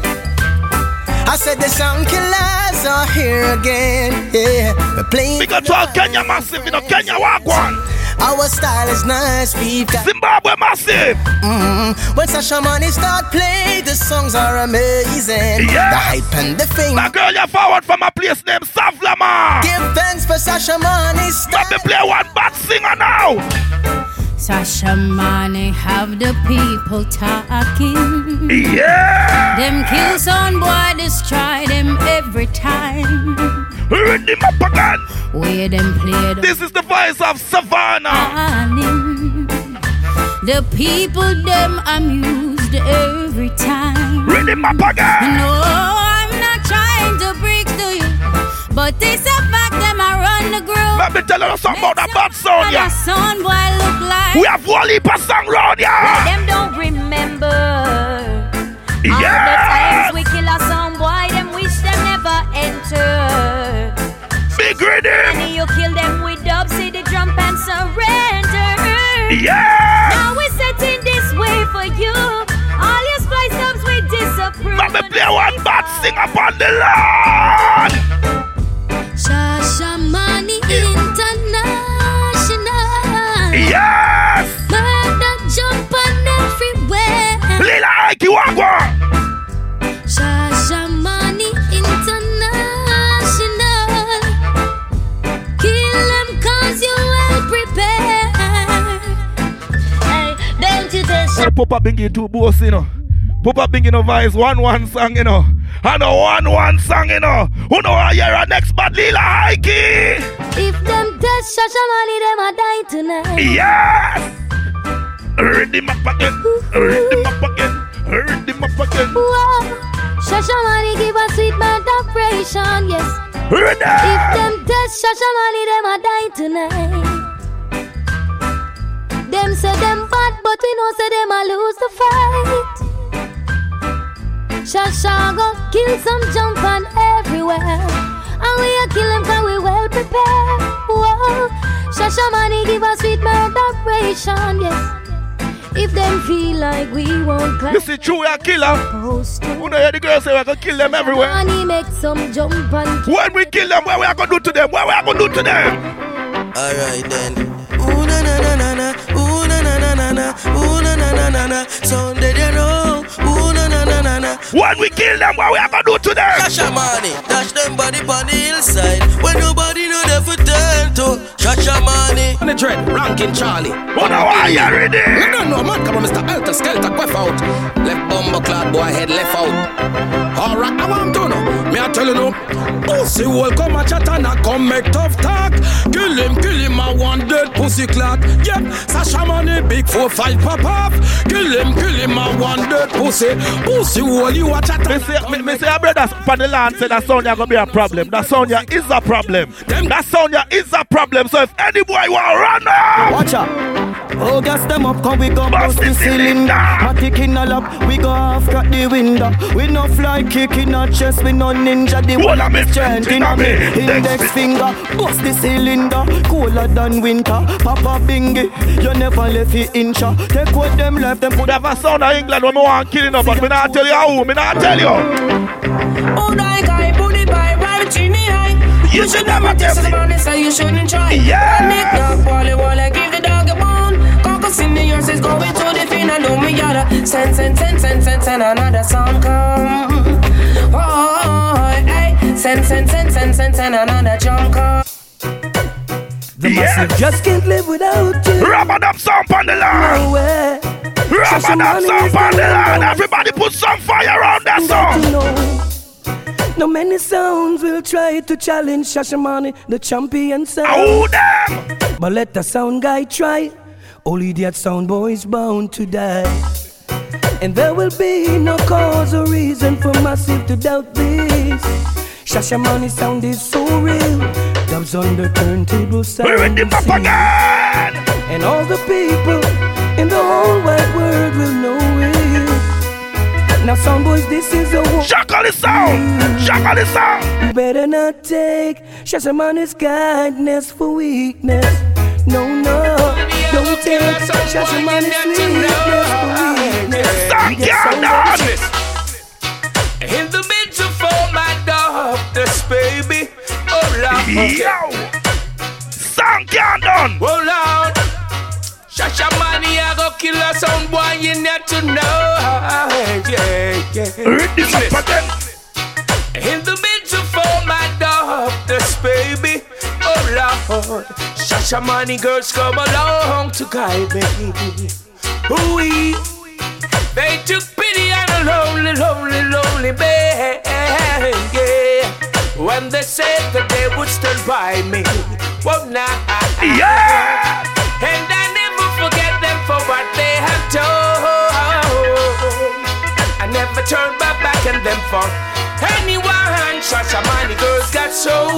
I said the sound killers are here again. Yeah, we're playing. We got all Kenya massive, you know, Kenya walk one. Our style is nice, we've got Zimbabwe massive. When Shashamane start play, the songs are amazing. Yeah. The hype and the fame. My girl, you're forward from a place named Savlama. Give thanks for Shashamane style. Let me play one bad singer now. Shashamane have the people talking. Yeah. Them kills on boy destroy them every time. Read them up again. Where them played. This is the voice of Savannah. The people them amused every time. Read them up again. No, I'm not trying to break to you, but this a fact them I run the group. Let me tell you something about that bad song, yeah. Son boy look like. We have Wally per song round, yeah. Them don't remember. Yeah. All the times we kill a son boy, them wish them never enter. And you kill them with dubs, see the jump and surrender. Yeah. Now we're setting this way for you. All your spice dubs we disapprove. Let me play one bad sing upon the land. Shashamane International. Yes. Murder jump on everywhere. Lila Aiki Wagwa. Papa Bengi too boss, you know. Papa Bengi no voice one song, you know. And a one song, you know. Who know how you're a next bad Lila Aiki? If them dead Shashamane, them a die tonight. Yes! Read them up again. Wow! Shashamane give us sweet vibration, yes. Read them! If them dead Shashamane, them a die tonight. Them say them bad, but we know say them a lose the fight. Shasha go kill some jump on everywhere. And we a kill them cause we well prepared. Whoa. Shashamane give us sweet moderation, yes. If them feel like we won't clap. Listen, true, we are killer. We know the girls say we are going to kill them everywhere. Make some jump and when we kill them, what we are going to do to them? What we are going to do to them? Alright then. Ooh na na na na na. Ooh na na na na na. Ooh na na na na na. Sunday they know. Ooh na na na na na. When we kill them, what we are going to do to them? Shashamane, dash them body on the hillside. When nobody know they for turn to. Shashamane on the dread, Rankin Charlie. What the why you ready? I don't know, man. Come on, Mr. Alter, Skelter, quaff out. Left bumbo clad boy, head left out. Alright, I want to know. Me I tell you no. Pussy will come and chat and I come make tough talk. Kill him, I want dead pussy clad. Yep, Shashamane big 4-5 pop off. Kill him, I want dead pussy. Pussy will you a chat and I come make tough talk. From the land say that sound ya gonna be a problem. That sound ya is a problem. That sound ya is a problem. So if any boy want run up, watch out. Oh, gas them up, come we go bust the cylinder. Matic in a lap, we go half cut the window. We no fly kick in our chest, we no ninja. The wall of strength in our index finger. Bust the cylinder, cooler than winter. Papa Bengi, you never left the incha. Take what them left, them put. Never sound of England when we want killing up, but me not tell you how, me not tell you. Oh, my guy, booty by right chinny high. You should never test the money, so you shouldn't try. Yeah. Make the poly wall, I give the dog a bone. Cocos in the yours is going to the fin, and don't we gotta send, another song come. Oh, hey, send, another jump come. The massive just can't live without you. Rub it up, some on the line. Nowhere. Rub it up, some on the line. Everybody put some fire on that song. No many sounds will try to challenge Shashamane, the champion sound. Oh, damn! But let the sound guy try. Only that sound boy is bound to die. And there will be no cause or reason for massive to doubt this. Shashamane sound is so real. Dubs on the turntable sound. We're in the propaganda! And all the people in the whole wide world will know it. Now some boys, this is a war. Shackle it sound! Shackle it sound! You better not take Shashamane's kindness for weakness. No, no. Don't take Shashamane's weakness for weakness. Thank you, God! In the middle for my doctors, baby. Oh, Lord. Yo! Thank you, God! Oh, Lord. Shashamane, I go kill us on boy, you need to know. Yeah. Read this up again. In the middle for my doctors, baby. Oh Lord, Shashamane girls come along to guide me. Ooh, they took pity on a lonely baby. When they said that they would stand by me, well now, yeah. And I forget them for what they have done. I never turn my back on them for anyone. Shashamane girls got so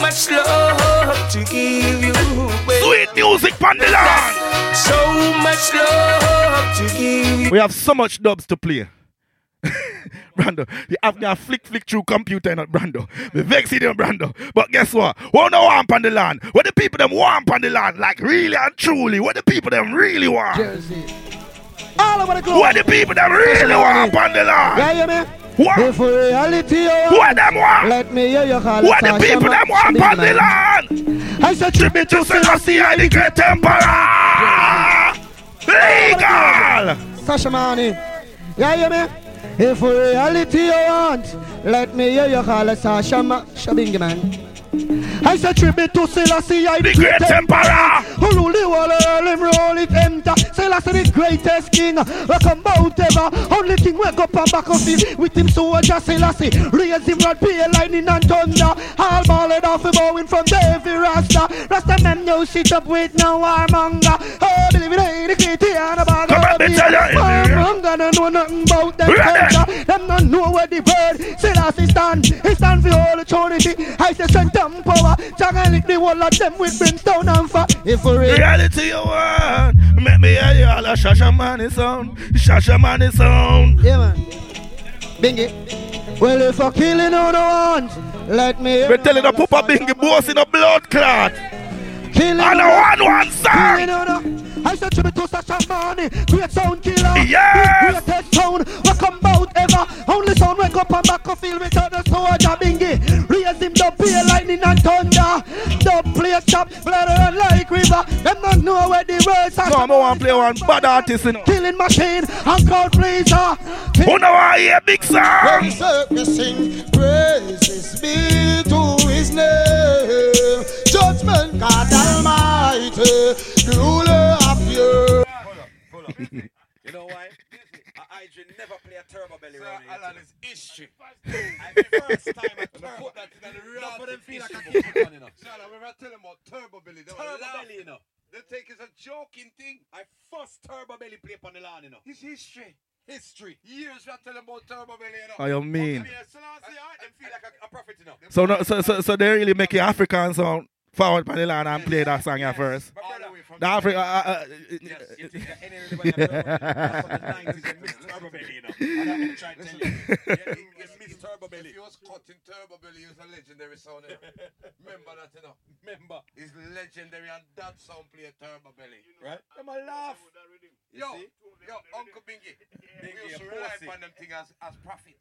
much love to give you. Sweet music, Pandela. So much love to give you. We have so much dubs to play. Brando, you have to flick through computer and Brando. We vex it, Brando. But guess what? We no want on the land. What the people them want on the land, like really and truly. What the people them really want. Jersey. All over the globe. What the people them really want on the land. Yeah, man. What? If reality what them want? Let me hear your call. What the people them want on the land. I said tribute to Selassie and the great emperor. Legal. Shashamane. Yeah, yeah, man. If reality you want, let me hear you call us Shashamane man. I say tribute to Selassie, the great emperor, who rule the world, him rule it empty. Selassie the greatest king, we come out ever. Only thing we go and back of him, with him soldier Selassie, raise him rod, pale lightning and thunder. All balled off him bowing from the heavy rasta. Rasta man now sit up with no warmonger. Oh, believe it ain't the kitty and a bag of beer. Warmonger don't know nothing about them. Them not know where the bird Selassie stand. He stand for all eternity. I say strength and power. Jangle the whole of them with brimstone and fire. If for reality you want, make me hear you all a Shashamane sound. Shashamane sound. Yeah man. Bengi. Well if I killing all the ones, let me. We telling the Papa Bengi boss in a blood clot. Killing on the 1-1, sir. I said to me to Shashamane, great sound killer. Yes. Greatest sound. What come out ever? Only sound wake up and back of field with others. So I Jabingi. Raise him the pale lightning and thunder. Don't play a chop, blood run like river. Them not know where the words are. No, I want to play one bad artist. You know. Killing machine and crowd pleaser. Who know I hear big sound? When circus sing, praises be to his name. Judgment God Almighty, the ruler of the earth. Hold up, You know why? I never play a turbo belly round here. Alan is history. The first time I put that in the real but them feel like I keep it on, you know. So when I tell them about turbo belly, they turbo belly, you know. They think it's a joking thing. I first turbo belly play on the lawn, you know. It's history. Years we are telling about turbo belly, you know. Oh, you mean? So they really make an African sound forward by the lawn and play that song at first. The Africa, If he was caught in Turbo Belly, he was a legendary sound. Remember that, you know. Remember, he's legendary and that sound player Turbo Belly, right? Come on, laugh. Yo, Uncle Bingy, we used to rely on them things as profit.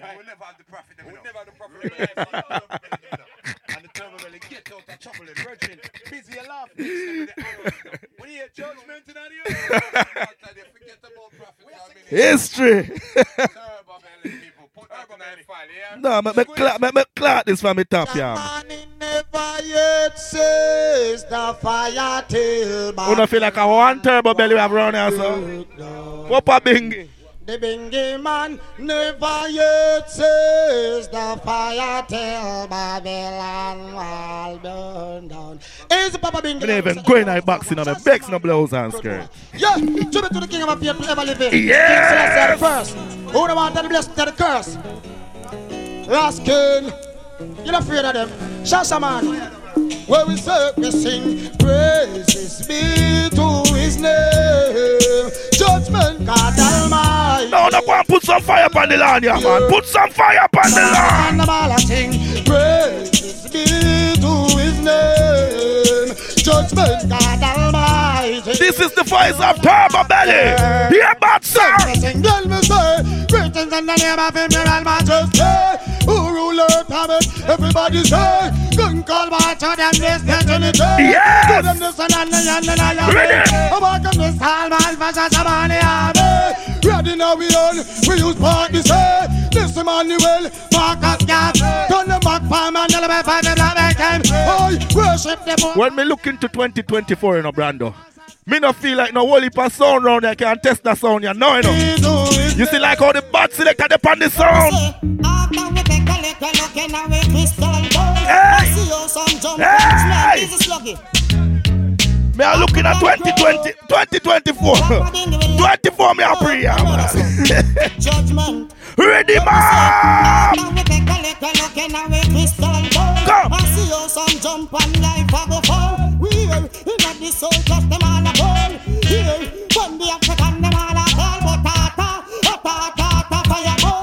Right. We never had the profit. We never had the profit. And the Turbo Belly get out of trouble and virgin. Busy and laughing. When you hear judgment in you forget about profit. History. Turbo Belly people. Put that on that file, yeah? No, me clap this from the top, yeah. Never yet says the fire till my... You don't feel like a one Turbo Belly we have run here, so... Papa Bengi. The Bengi man never yet says the fire till Babylon will burn down. Is Papa Bengi? We even going like boxing on the Bex, no blows and skirt. Yeah, tribute to the king of Apia to ever live in. Yeah! King Celestia first. Who the one that blessed that curse? Last king. You're not afraid of them. Shashamane. Where we serve, we sing. Praises be to his name. Judgment God Almighty. No, no, go and put some fire upon the land, yeah, man. Put some fire upon the land. Praises be to his name. Judgment God Almighty. This is the voice of Turbo Belly. Hear about sir. Greetings in the name of him, your Almighty. Who rule earth habit, everybody's heard. Couldn't call my child and this destiny. Yes! Give them this and the end and I am it. I walk on this hall, man, for Shashamane, I ready now we all, we use parties, hey. This Emmanuel, Marcus Gap. Turn the back palm and the way for the black time. I worship the book. When we look into 2024, you know, Brando, me no feel like no whole heap of sound round there can test that sound, you know, you know. You see like how the bad selected upon the sound. Hey! Hey! Me are looking at 2020, 2024. 24 me a prayer, man. Ready, man! Come! I see you some jump and life I go fall. We are in this soul, just them all a ball. Here, one day after them all a call. But ta-ta, fireball.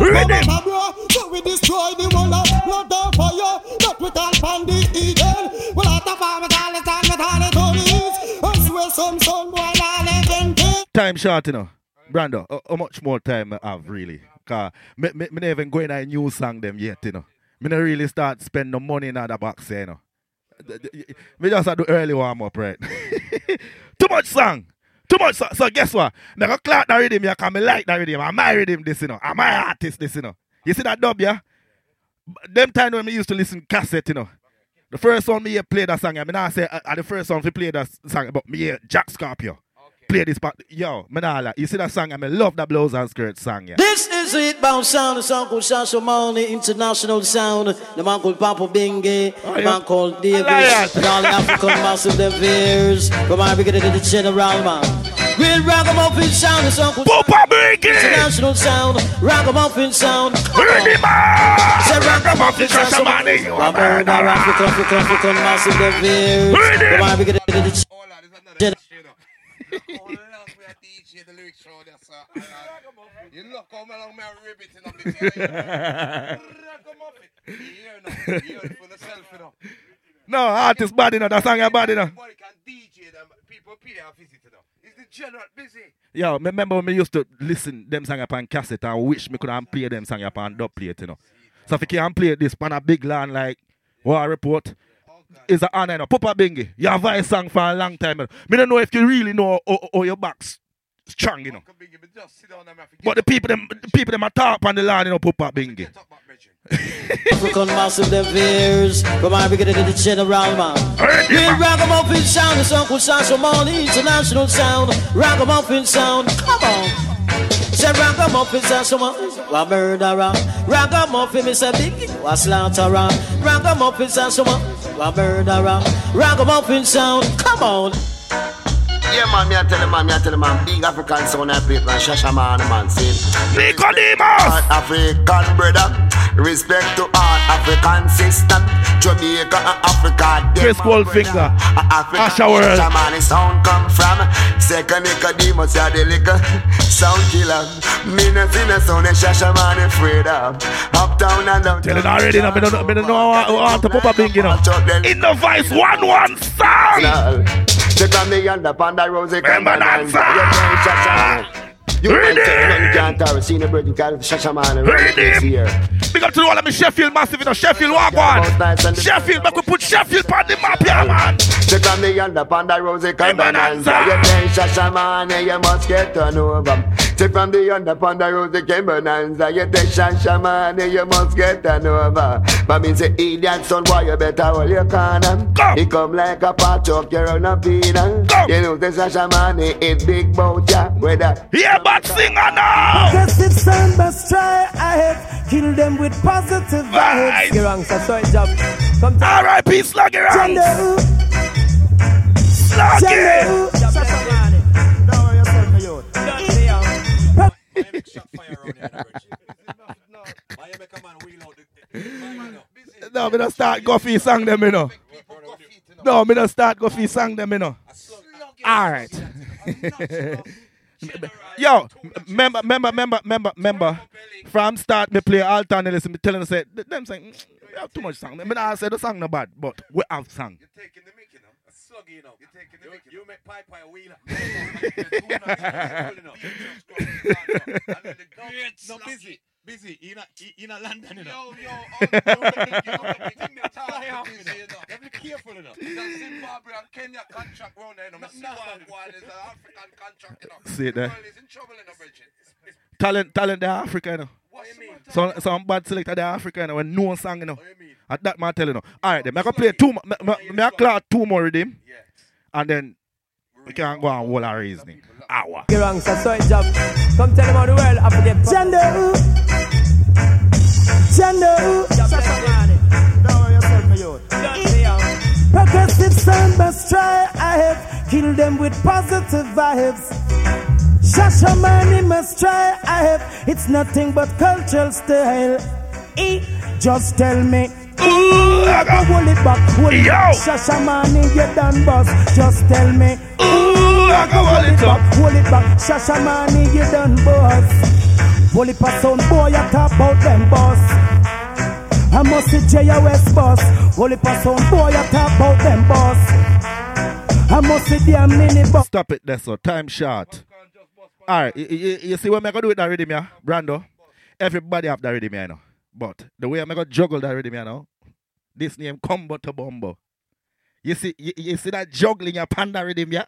Ready. So we destroy the wall of blood of fire. That we can't find the Eden. Well, at the farm, I swear some son while I live in pain. Time short, you know. Brando, how much more time I have, really? Because I'm not even going to new song them yet, you know. I'm not really start spending no money in other box, you know. We just have to do early warm-up, right? Too much song. Too much, so guess what? I can clap that rhythm, I can like that rhythm. I'm my rhythm this, you know. I'm my artist this, you know. You see that dub, yeah? Them time when we used to listen to cassette, you know. The first one me play that song, I mean, I say, the first one we play that song, but me hear Jack Scorpio. Okay. Play this part. Yo, Manala, you see that song, I mean, love that blouse and skirt song, yeah. This is it, bound sound, the song called Shashamane International Sound. The man called Papa Bengi, the man called Davis, and all the African massive them bears. From Africa to the general man. We'll ragamuffin sound, the song called International Sound, ragamuffin sound. Ready, man! Say ragamuffin Shashamane, you are murderer. African massive them bears. From Africa to the general man. appreciate the lyrics from there, sir. You look come along my ribbit in a bit. You hear it for yourself, you know. No, artist bad enough. That song is bad enough. Everybody can DJ them. People pay a visit to them. It's the general busy. Yo, remember when we used to listen them song upon cassette and wish me could have play them song upon dub plate, you know. So if you can't play this on a big land like War Report, it's an honor, you know. Papa Bengi, you have voice song for a long time, you know. Me don't know if you really know how your back's strong, you know. But the people them are talk on the land, you know, Papa Bengi. African massive their fears, from my beginning to the general man. Real ragamuffin sound, it's Uncle Shashamane International sound. Ragamuffin sound, come on. Say ragamuffin Shashamane, wa murderer. Ragamuffin is a big, wa slaughterer. Ragamuffin Shashamane, wa murderer. Ragamuffin sound, come on. Yeah, man, me I tell him, man, big African sound I play from Shashamane, man, see. Nicodemus! African brother. Respect to all African system, Jamaica and Africa. Chris Goldfinger, Asha World. Shashamane sound come from second Nicodemus, ya the liquor sound killer. Minus in the sound and Shashamane freedom. Uptown and downtown. Tell it already, I don't know how to pop up in, you know. In the voice, one sound. They got me under Panda Rose. Remember that sound. You ready? Big up to all of me Sheffield massive, you know. Sheffield walk on. Sheffield, make we put Sheffield on the map, yeah, man. Check on me and up on the rosy Cabananza. You play Shashamane, you must get turned over. Check on the under on the rosy Cabananza. You play Shashamane, you must get turned over. But means the idiot son, boy, you better hold your corner. He come like a patch up, you're on a peanut. You know the Shashamane, it's big boat, yeah, weather. Yeah, but sing on now. Progressive sound must try ahead. Kill them with positive vibes. Ranks, I saw it up. R.I.P. Sluggy Ranks. No, me don't start Goffy sang them, you know. No, me don't start Goffy sang them, you know. All right. Yo, remember, from start, me play Alton Ellis, me telling them, say, them saying, we have too much song. I mean, I said the song not bad, but we have song. You're taking the mic, you know. Sluggy, you know. You're taking the mic. You make Piper Wheeler. No, busy. In London, you know. Yo, you be careful, you know. That's Zimbabwe and Kenya contract round there, you know. There's an African contract, you know. See it there. In trouble, you know, Bridget. Talent, they're Africa, you know. What do you mean? Some bad selector, they're Africa, you know, when no one sang, you know. What do you mean? At that man tell you, know. All right, then, I can play two more. I clear two more with him. Yeah. And then we can go and hold our reasoning. Hour. Come tell him how the world I forget. Gender. Progressive sound must try ahead. Kill them with positive vibes. Shashamane must try ahead. It's nothing but cultural style. Just tell me. Ooh, I got hold it back, hold it back. Shashamane, you done boss. Just tell me. Ooh, I got hold it back, hold it back. Shashamane, you done boss. Hold it back, son boy, you talk about them boss. I must say JOS boss. Hold it back, son boy, you talk about them boss. I must say they are mini boss. Stop it, that's all. Time short. Alright, you see what I'm gonna do with that rhythm, yeah? Brando, everybody have that rhythm, yeah, I know. But the way I'm going to juggle that rhythm, you know, this name, Combo to Bombo. You see that juggling your panda rhythm, yeah?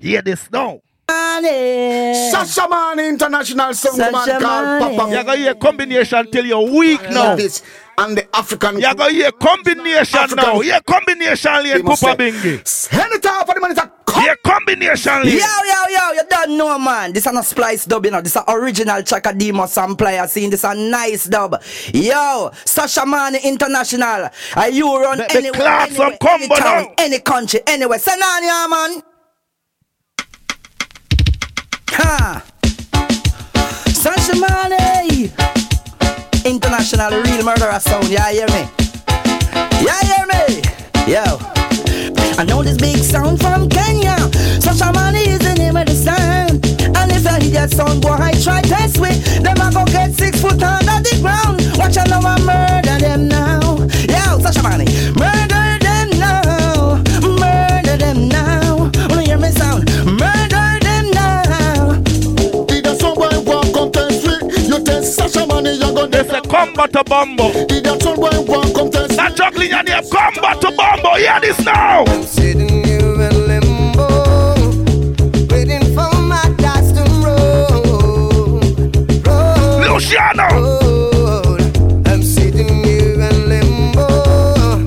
Hear this now. Shashamane International song, man, called Papa. You're going to hear a combination till you're weak now. This and the African. You're going to hear a combination African now. Hear a combination here, Papa Bengi. Anytime for the man is a yeah, combination list. Yo, you don't know, man. This is a splice dub, you know. This is an original Chakademos and player scene. This is a nice dub. Yo, Shashamane International. Are you run the anywhere, class anywhere, combo anytime, now. Any country, anywhere. Senania, man. Ha. Shashamane International, real murderer sound. Yeah, hear me? Yo. I know this big sound from Kenya. Shashamane is the name of the sound. And if you hear that sound, boy, I try test way. Them I go get 6 foot under the ground. Watch I know I murder them now. Yeah, Shashamane, murder them now. Murder them now. Wanna hear me sound? Murder them now. Did that sound boy walk on 10th Street? You test Shashamane, you're gonna it's a combat to bombo. Did that sound boy walk on 10th Street? That juggling and you're combat to bombo. Hear this now. I'm sitting here in limbo. Luciano! Oh, I'm sitting here in limbo,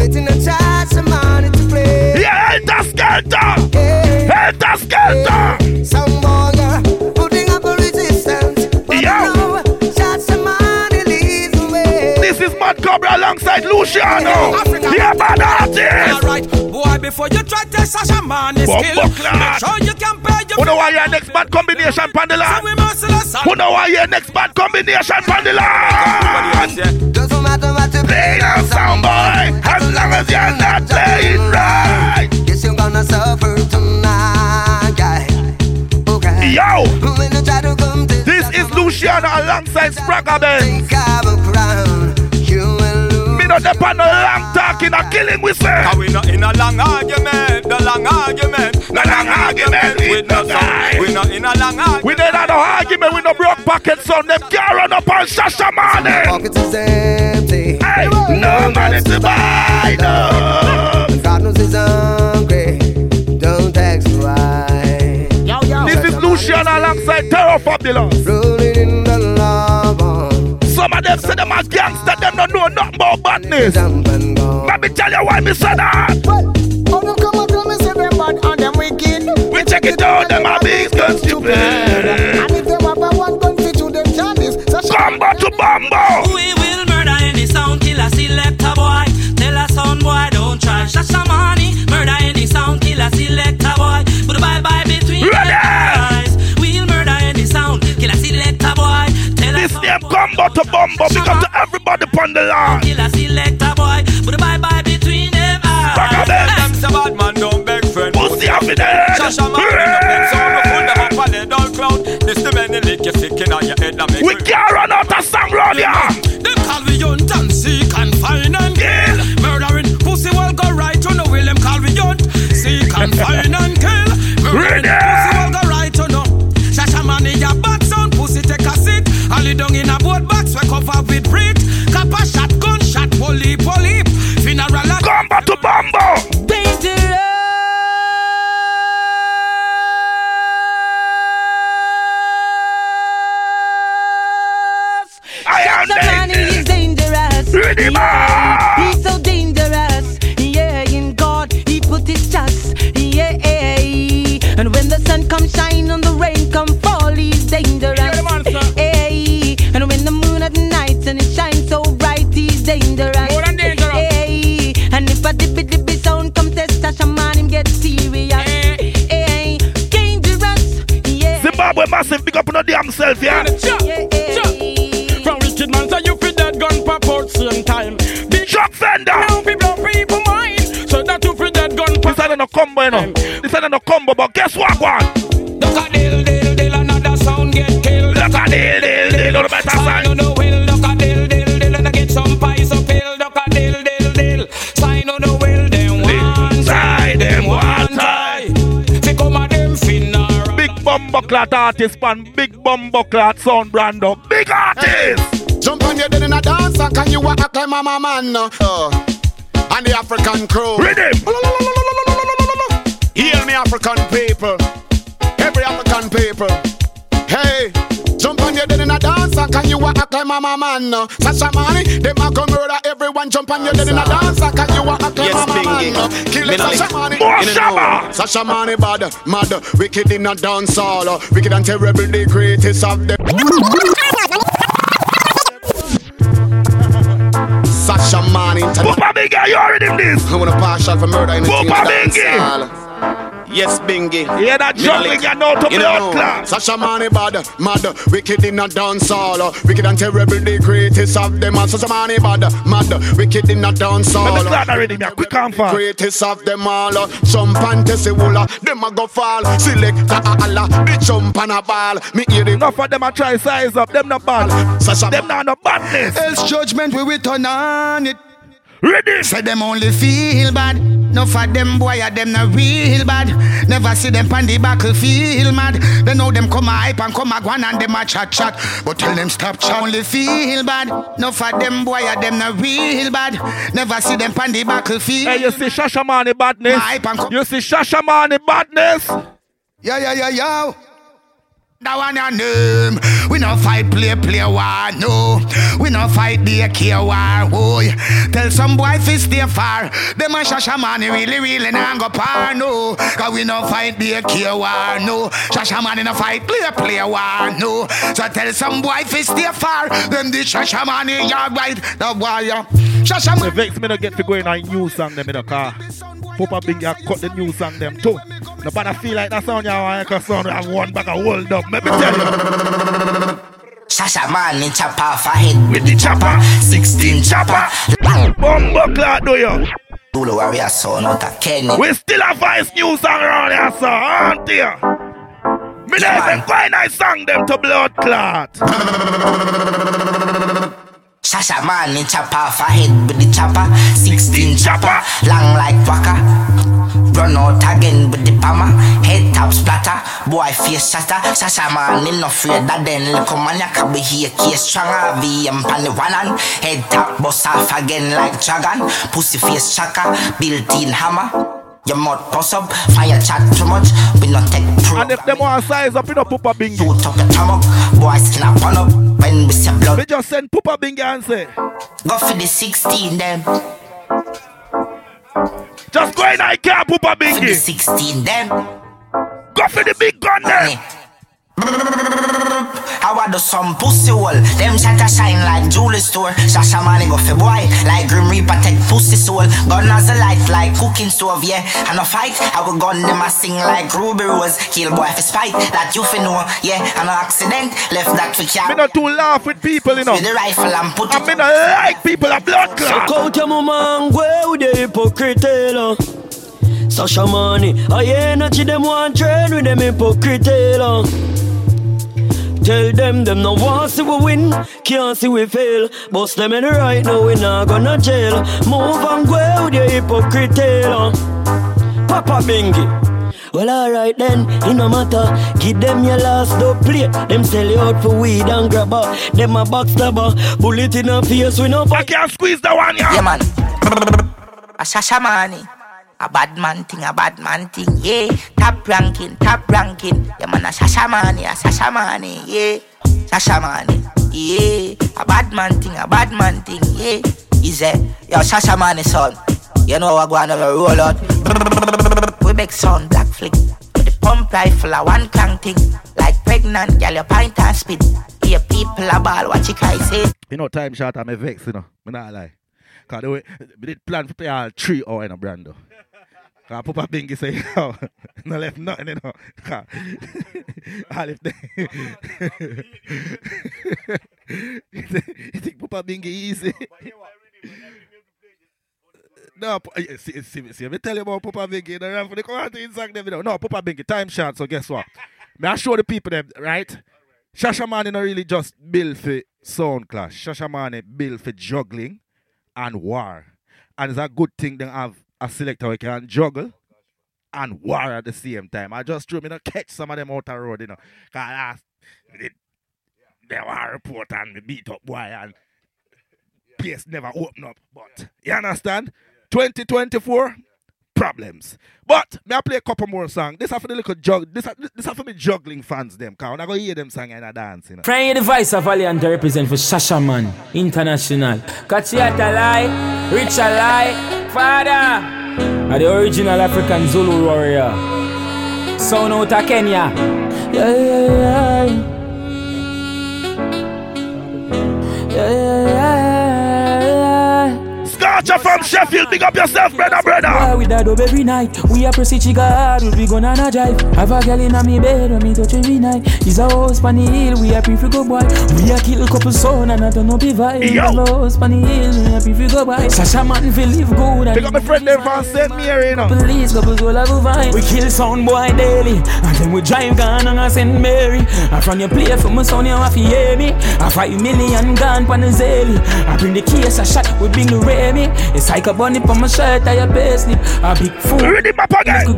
waiting to charge some money to play. Yeah, Elta Skelta! Yeah. Elta Skelta! Some longer, putting up a resistance. But yeah. No, charge some money, leads away. This is Mad Cobra alongside Luciano! Yeah, bad artist! Alright, boy, before you try to Shashamane skill, make sure you can pay your... Who know why your next bad combination, Pandela? Who know why your next bad combination from the land? Doesn't matter what you play now, sound boy, as long as you're not playing right. Guess you're gonna suffer tonight, guy. Okay. Yo! This is Luciano alongside Spraga Ben. Me not depend on long talking or killing with say. Are we not in a long argument? The long argument. The long argument with no guy. We not in a long argument. We did not argument with no broke pockets on them. Can't run up on Shashamane. Pockets is empty. Hey, no money to buy. No. The Cardinals is hungry. Don't ask why. Yo. This is Luciano alongside Terror Fabulous. Rolling in the lava. Some of them say them are gangsters. Them don't know nothing about badness. Let me tell you why me say that. We check it out, them are being stupid. And if they were one country to them Chinese, Combo to Bombo. We will murder any sound killer, select a boy. Tell a sound boy, don't try Shashamane. Murder any sound killer, select a boy. Put a bye-bye between the eyes. We'll murder any sound killer, select a boy. Tell this name Combo to Bombo, because to everybody upon the line. Killer, select a boy. Put a bye-bye between them eyes. Them a bad man, don't beg friend. Pussy off the head. This the Menelik, you sick in your head. We can't run out of song round here. Them call we young, and seek and find and kill. Murdering pussy will go right to no will. Them call we young, seek and find and kill. Murdering pussy will go right to no. Shashamane your bad sound, pussy take a seat. All you down in a board box, we cover with brick. Kappa shot, gun shot, poly. Funeral at... Combo to Bombo! Dangerous! Shashamane is dangerous. Yeah, he's so dangerous. Yeah, in God he put his trust. Yeah, and when the sun comes shine and the rain come fall, he's dangerous. Yeah, and when the moon at night and it shines so bright, he's dangerous. More than dangerous. Yeah, and if a dippy sound comes test Shashamane, him get serious. Yeah, dangerous. Yeah. Zimbabwe massive big up on the damn self, yeah. Man, so you fit that gun pop out same time. Big shock fender. Now people people mind. So that you fit that gun pop. This ain't no combo, you know. This ain't no combo, but guess what, one? Look at dill, another sound get killed. Look at dill, no better sign. Sign on the will, look at dill, and I get some pies of pill. Look at dill, sign on the will, them one side, them one side. Take over them finna. Big bumbo clat artist, man. Big bumbo clat sound brand up. Big artist. Jump on your dead in a dance, and can you walk like Mama Man? And the African crew. Rhythm! Heal me, African people. Every African people. Hey! Jump on your dead in a dance, and can you walk like Mama Man? Shashamane, they might come murder everyone. Jump on your dead in a dance, and can you walk like Mama Man? Kill Shashamane. Shashamane bad, mad, wicked in a dance hall. Wicked and terrible, the greatest of them. Shashamane International. Papa Bengi, you already did this. I want a partial for murder in the Papa Bengi. Yes, Bengi. Yeah, that juggling you know to be out class. Shashamane bad, mad, wicked in a dance hall. Wicked and terrible, the greatest of them all. Shashamane bad, mad, wicked in a dance hall. I'm glad already, man. Quick and fast. Greatest of them all. Jump and Tessie Woola, them a go fall. Select Allah, the jump and a ball. Me hear it. Enough of them a try size up, them not bad. Them not no badness. Else judgment we turn on it. Ready? Say them only feel bad. No for them boy, are them not real bad. Never see them pan the buckle feel mad. They know them come a hype and come a guan and them a chat chat. But tell them stop chat. Only feel bad. No for them boy, are them not real bad. Never see them pan the buckle feel. Hey, you see Shashamane badness. You see Shashamane badness. Yeah, yeah, yeah, yeah. That one your name. We no fight play war, no. We no fight the care war, boy. Tell some boy fish stay far. Them a Shashamane really nah go par, no. Cause we no fight the care war, no. Shashamane no fight play war, no. So tell some boy fish stay far. Them the Shashamane ya right, the boy ya. Shashamane. The vex me no get to go in a new song them in the car. Papa Bengi ya cut the new song them too. No but I feel like that sound ya want to sound like one back a hold up. Let me tell you. Shashamane chopper for head with the chopper, 16 chopper. Bumbo clad do you? Dulu warrior son out of Kenny. We still have vice new song around here, sir, aren't you? Me yeah, even find I sang them to blood clad. Shashamane chopper for head with the chopper, 16 chopper, long like waka. Run out again with the palmer, head top splatter, boy face shatter. Shashamane no afraid that then look man ya can be here case stronger. VM pan the one hand, head top bust off again like dragon. Pussy face chaka, built-in hammer. Your mouth pops up, fire chat too much, we not take proof. And if them want size up, you know Papa Bengi. You top your stomach, boy skin up on up, when we say blood. We just send Papa Bengi and say, go for the 16 then. Just go in I can't Papa Bengi. Go for the 16 then. Go for the big gun then. I want some pussy wall. Them shatter shine like jewelry store. Shashamane go for boy like Grim Reaper take pussy soul. Gun as a light like cooking stove, yeah. And a fight, I will gun them a sing like Ruby Rose. Kill boy for spite, that you for know, yeah. And an accident left that for care. Me not too laugh with people, you know. With the rifle and put it. I mean not like people a blood clot. So count your mama and go with the hypocrite, you know. Shashamane, I energy them one train with them hypocrite, you know. Tell them no want see we win, can't see we fail. Bust them in right now, we not gonna jail. Move and go with your hypocrite tail. Papa Bengi. Well alright then, it no matter. Give them your last dope plate. Them sell you out for weed and grabber. Them a backstabber, bullet in a face we no. I can't squeeze the one yeah. Yeah man. A Shashamane. A bad man thing, a bad man thing, yeah. Top ranking, yeah man. A Shashamane, yeah. Shashamane, yeah. A bad man thing, yeah. He said, yo Shashamane son, you know I go another roll out. We make sound black flick with the pump rifle, a one crank thing, like pregnant girl, your pint and spit. Yeah, people a ball, what you guys say? You know time shot, I'm a vex, you know. Me not lie. Cause we did plan to play all 3 hours in a brando. Cause Papa Bengi say, yo, no left nothing, you know. I left there. You think Papa Bengi easy? No, see, me tell you about Papa Bengi. No, Papa Bengi, time short, so guess what? I show the people them, right? Shashamane not really just build for sound clash. Shashamane build for juggling and war. And it's a good thing they have a selector who can juggle and war at the same time. I just threw me to catch some of them out the road, you know. Cause they were report and we beat up boy and place never open up. But you understand? 2024 problems. But may I play a couple more songs. This are for the little this are for me juggling fans them. Cause I go hear them sing and I dance, you know. Friend the voice of Valiant represent for Shashamane International. Kachiata lie, rich a lie, father. Are the original African Zulu warrior. Sound out of Kenya. Yeah, yeah, yeah. Yeah, yeah, yeah. Watch out from Sheffield. Big up yourself, brother. We that dub every night. We are proceed chica. We gonna drive. Have a girl in a me bed and me touch every night. He's a host on the hill. We are free go boy. We are kill couple son and I don't know be vibe. He's a host on the hill. We are free go boy. Shashamane feel live good. Big up my friend Linval Saint Mary now. Police couples all have a vibe. We kill sound boy daily and then we drive gone on a Saint Mary. And from your play for my son you have to hear me. I 5 million gone pan the zelly. I bring the case a shot with big the Remy. It's like a bunny for my shirt I have best slip. A big fool. Ready my pocket.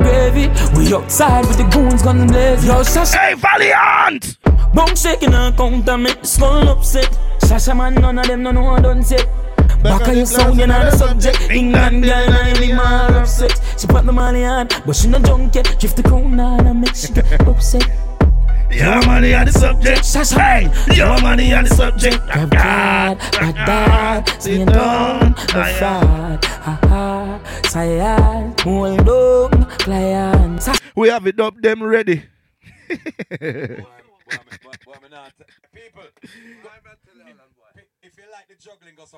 We outside with the goons gonna blaze. Yo Sasha. Hey Valiant. Bone shaking and counter make the skull upset. Sasha man none of them no know what done set. Back of your sound, you're not a subject. England girl, I really mad upset. She put the money on, but she not drunk yet. Drift the crown on and make she get upset. Your money on the subject. Hey, your money on the subject. Grab God, grab God. Sit down, grab God. Sayal, Moldung, clients. We have it up, them ready. People, if you like the juggling or some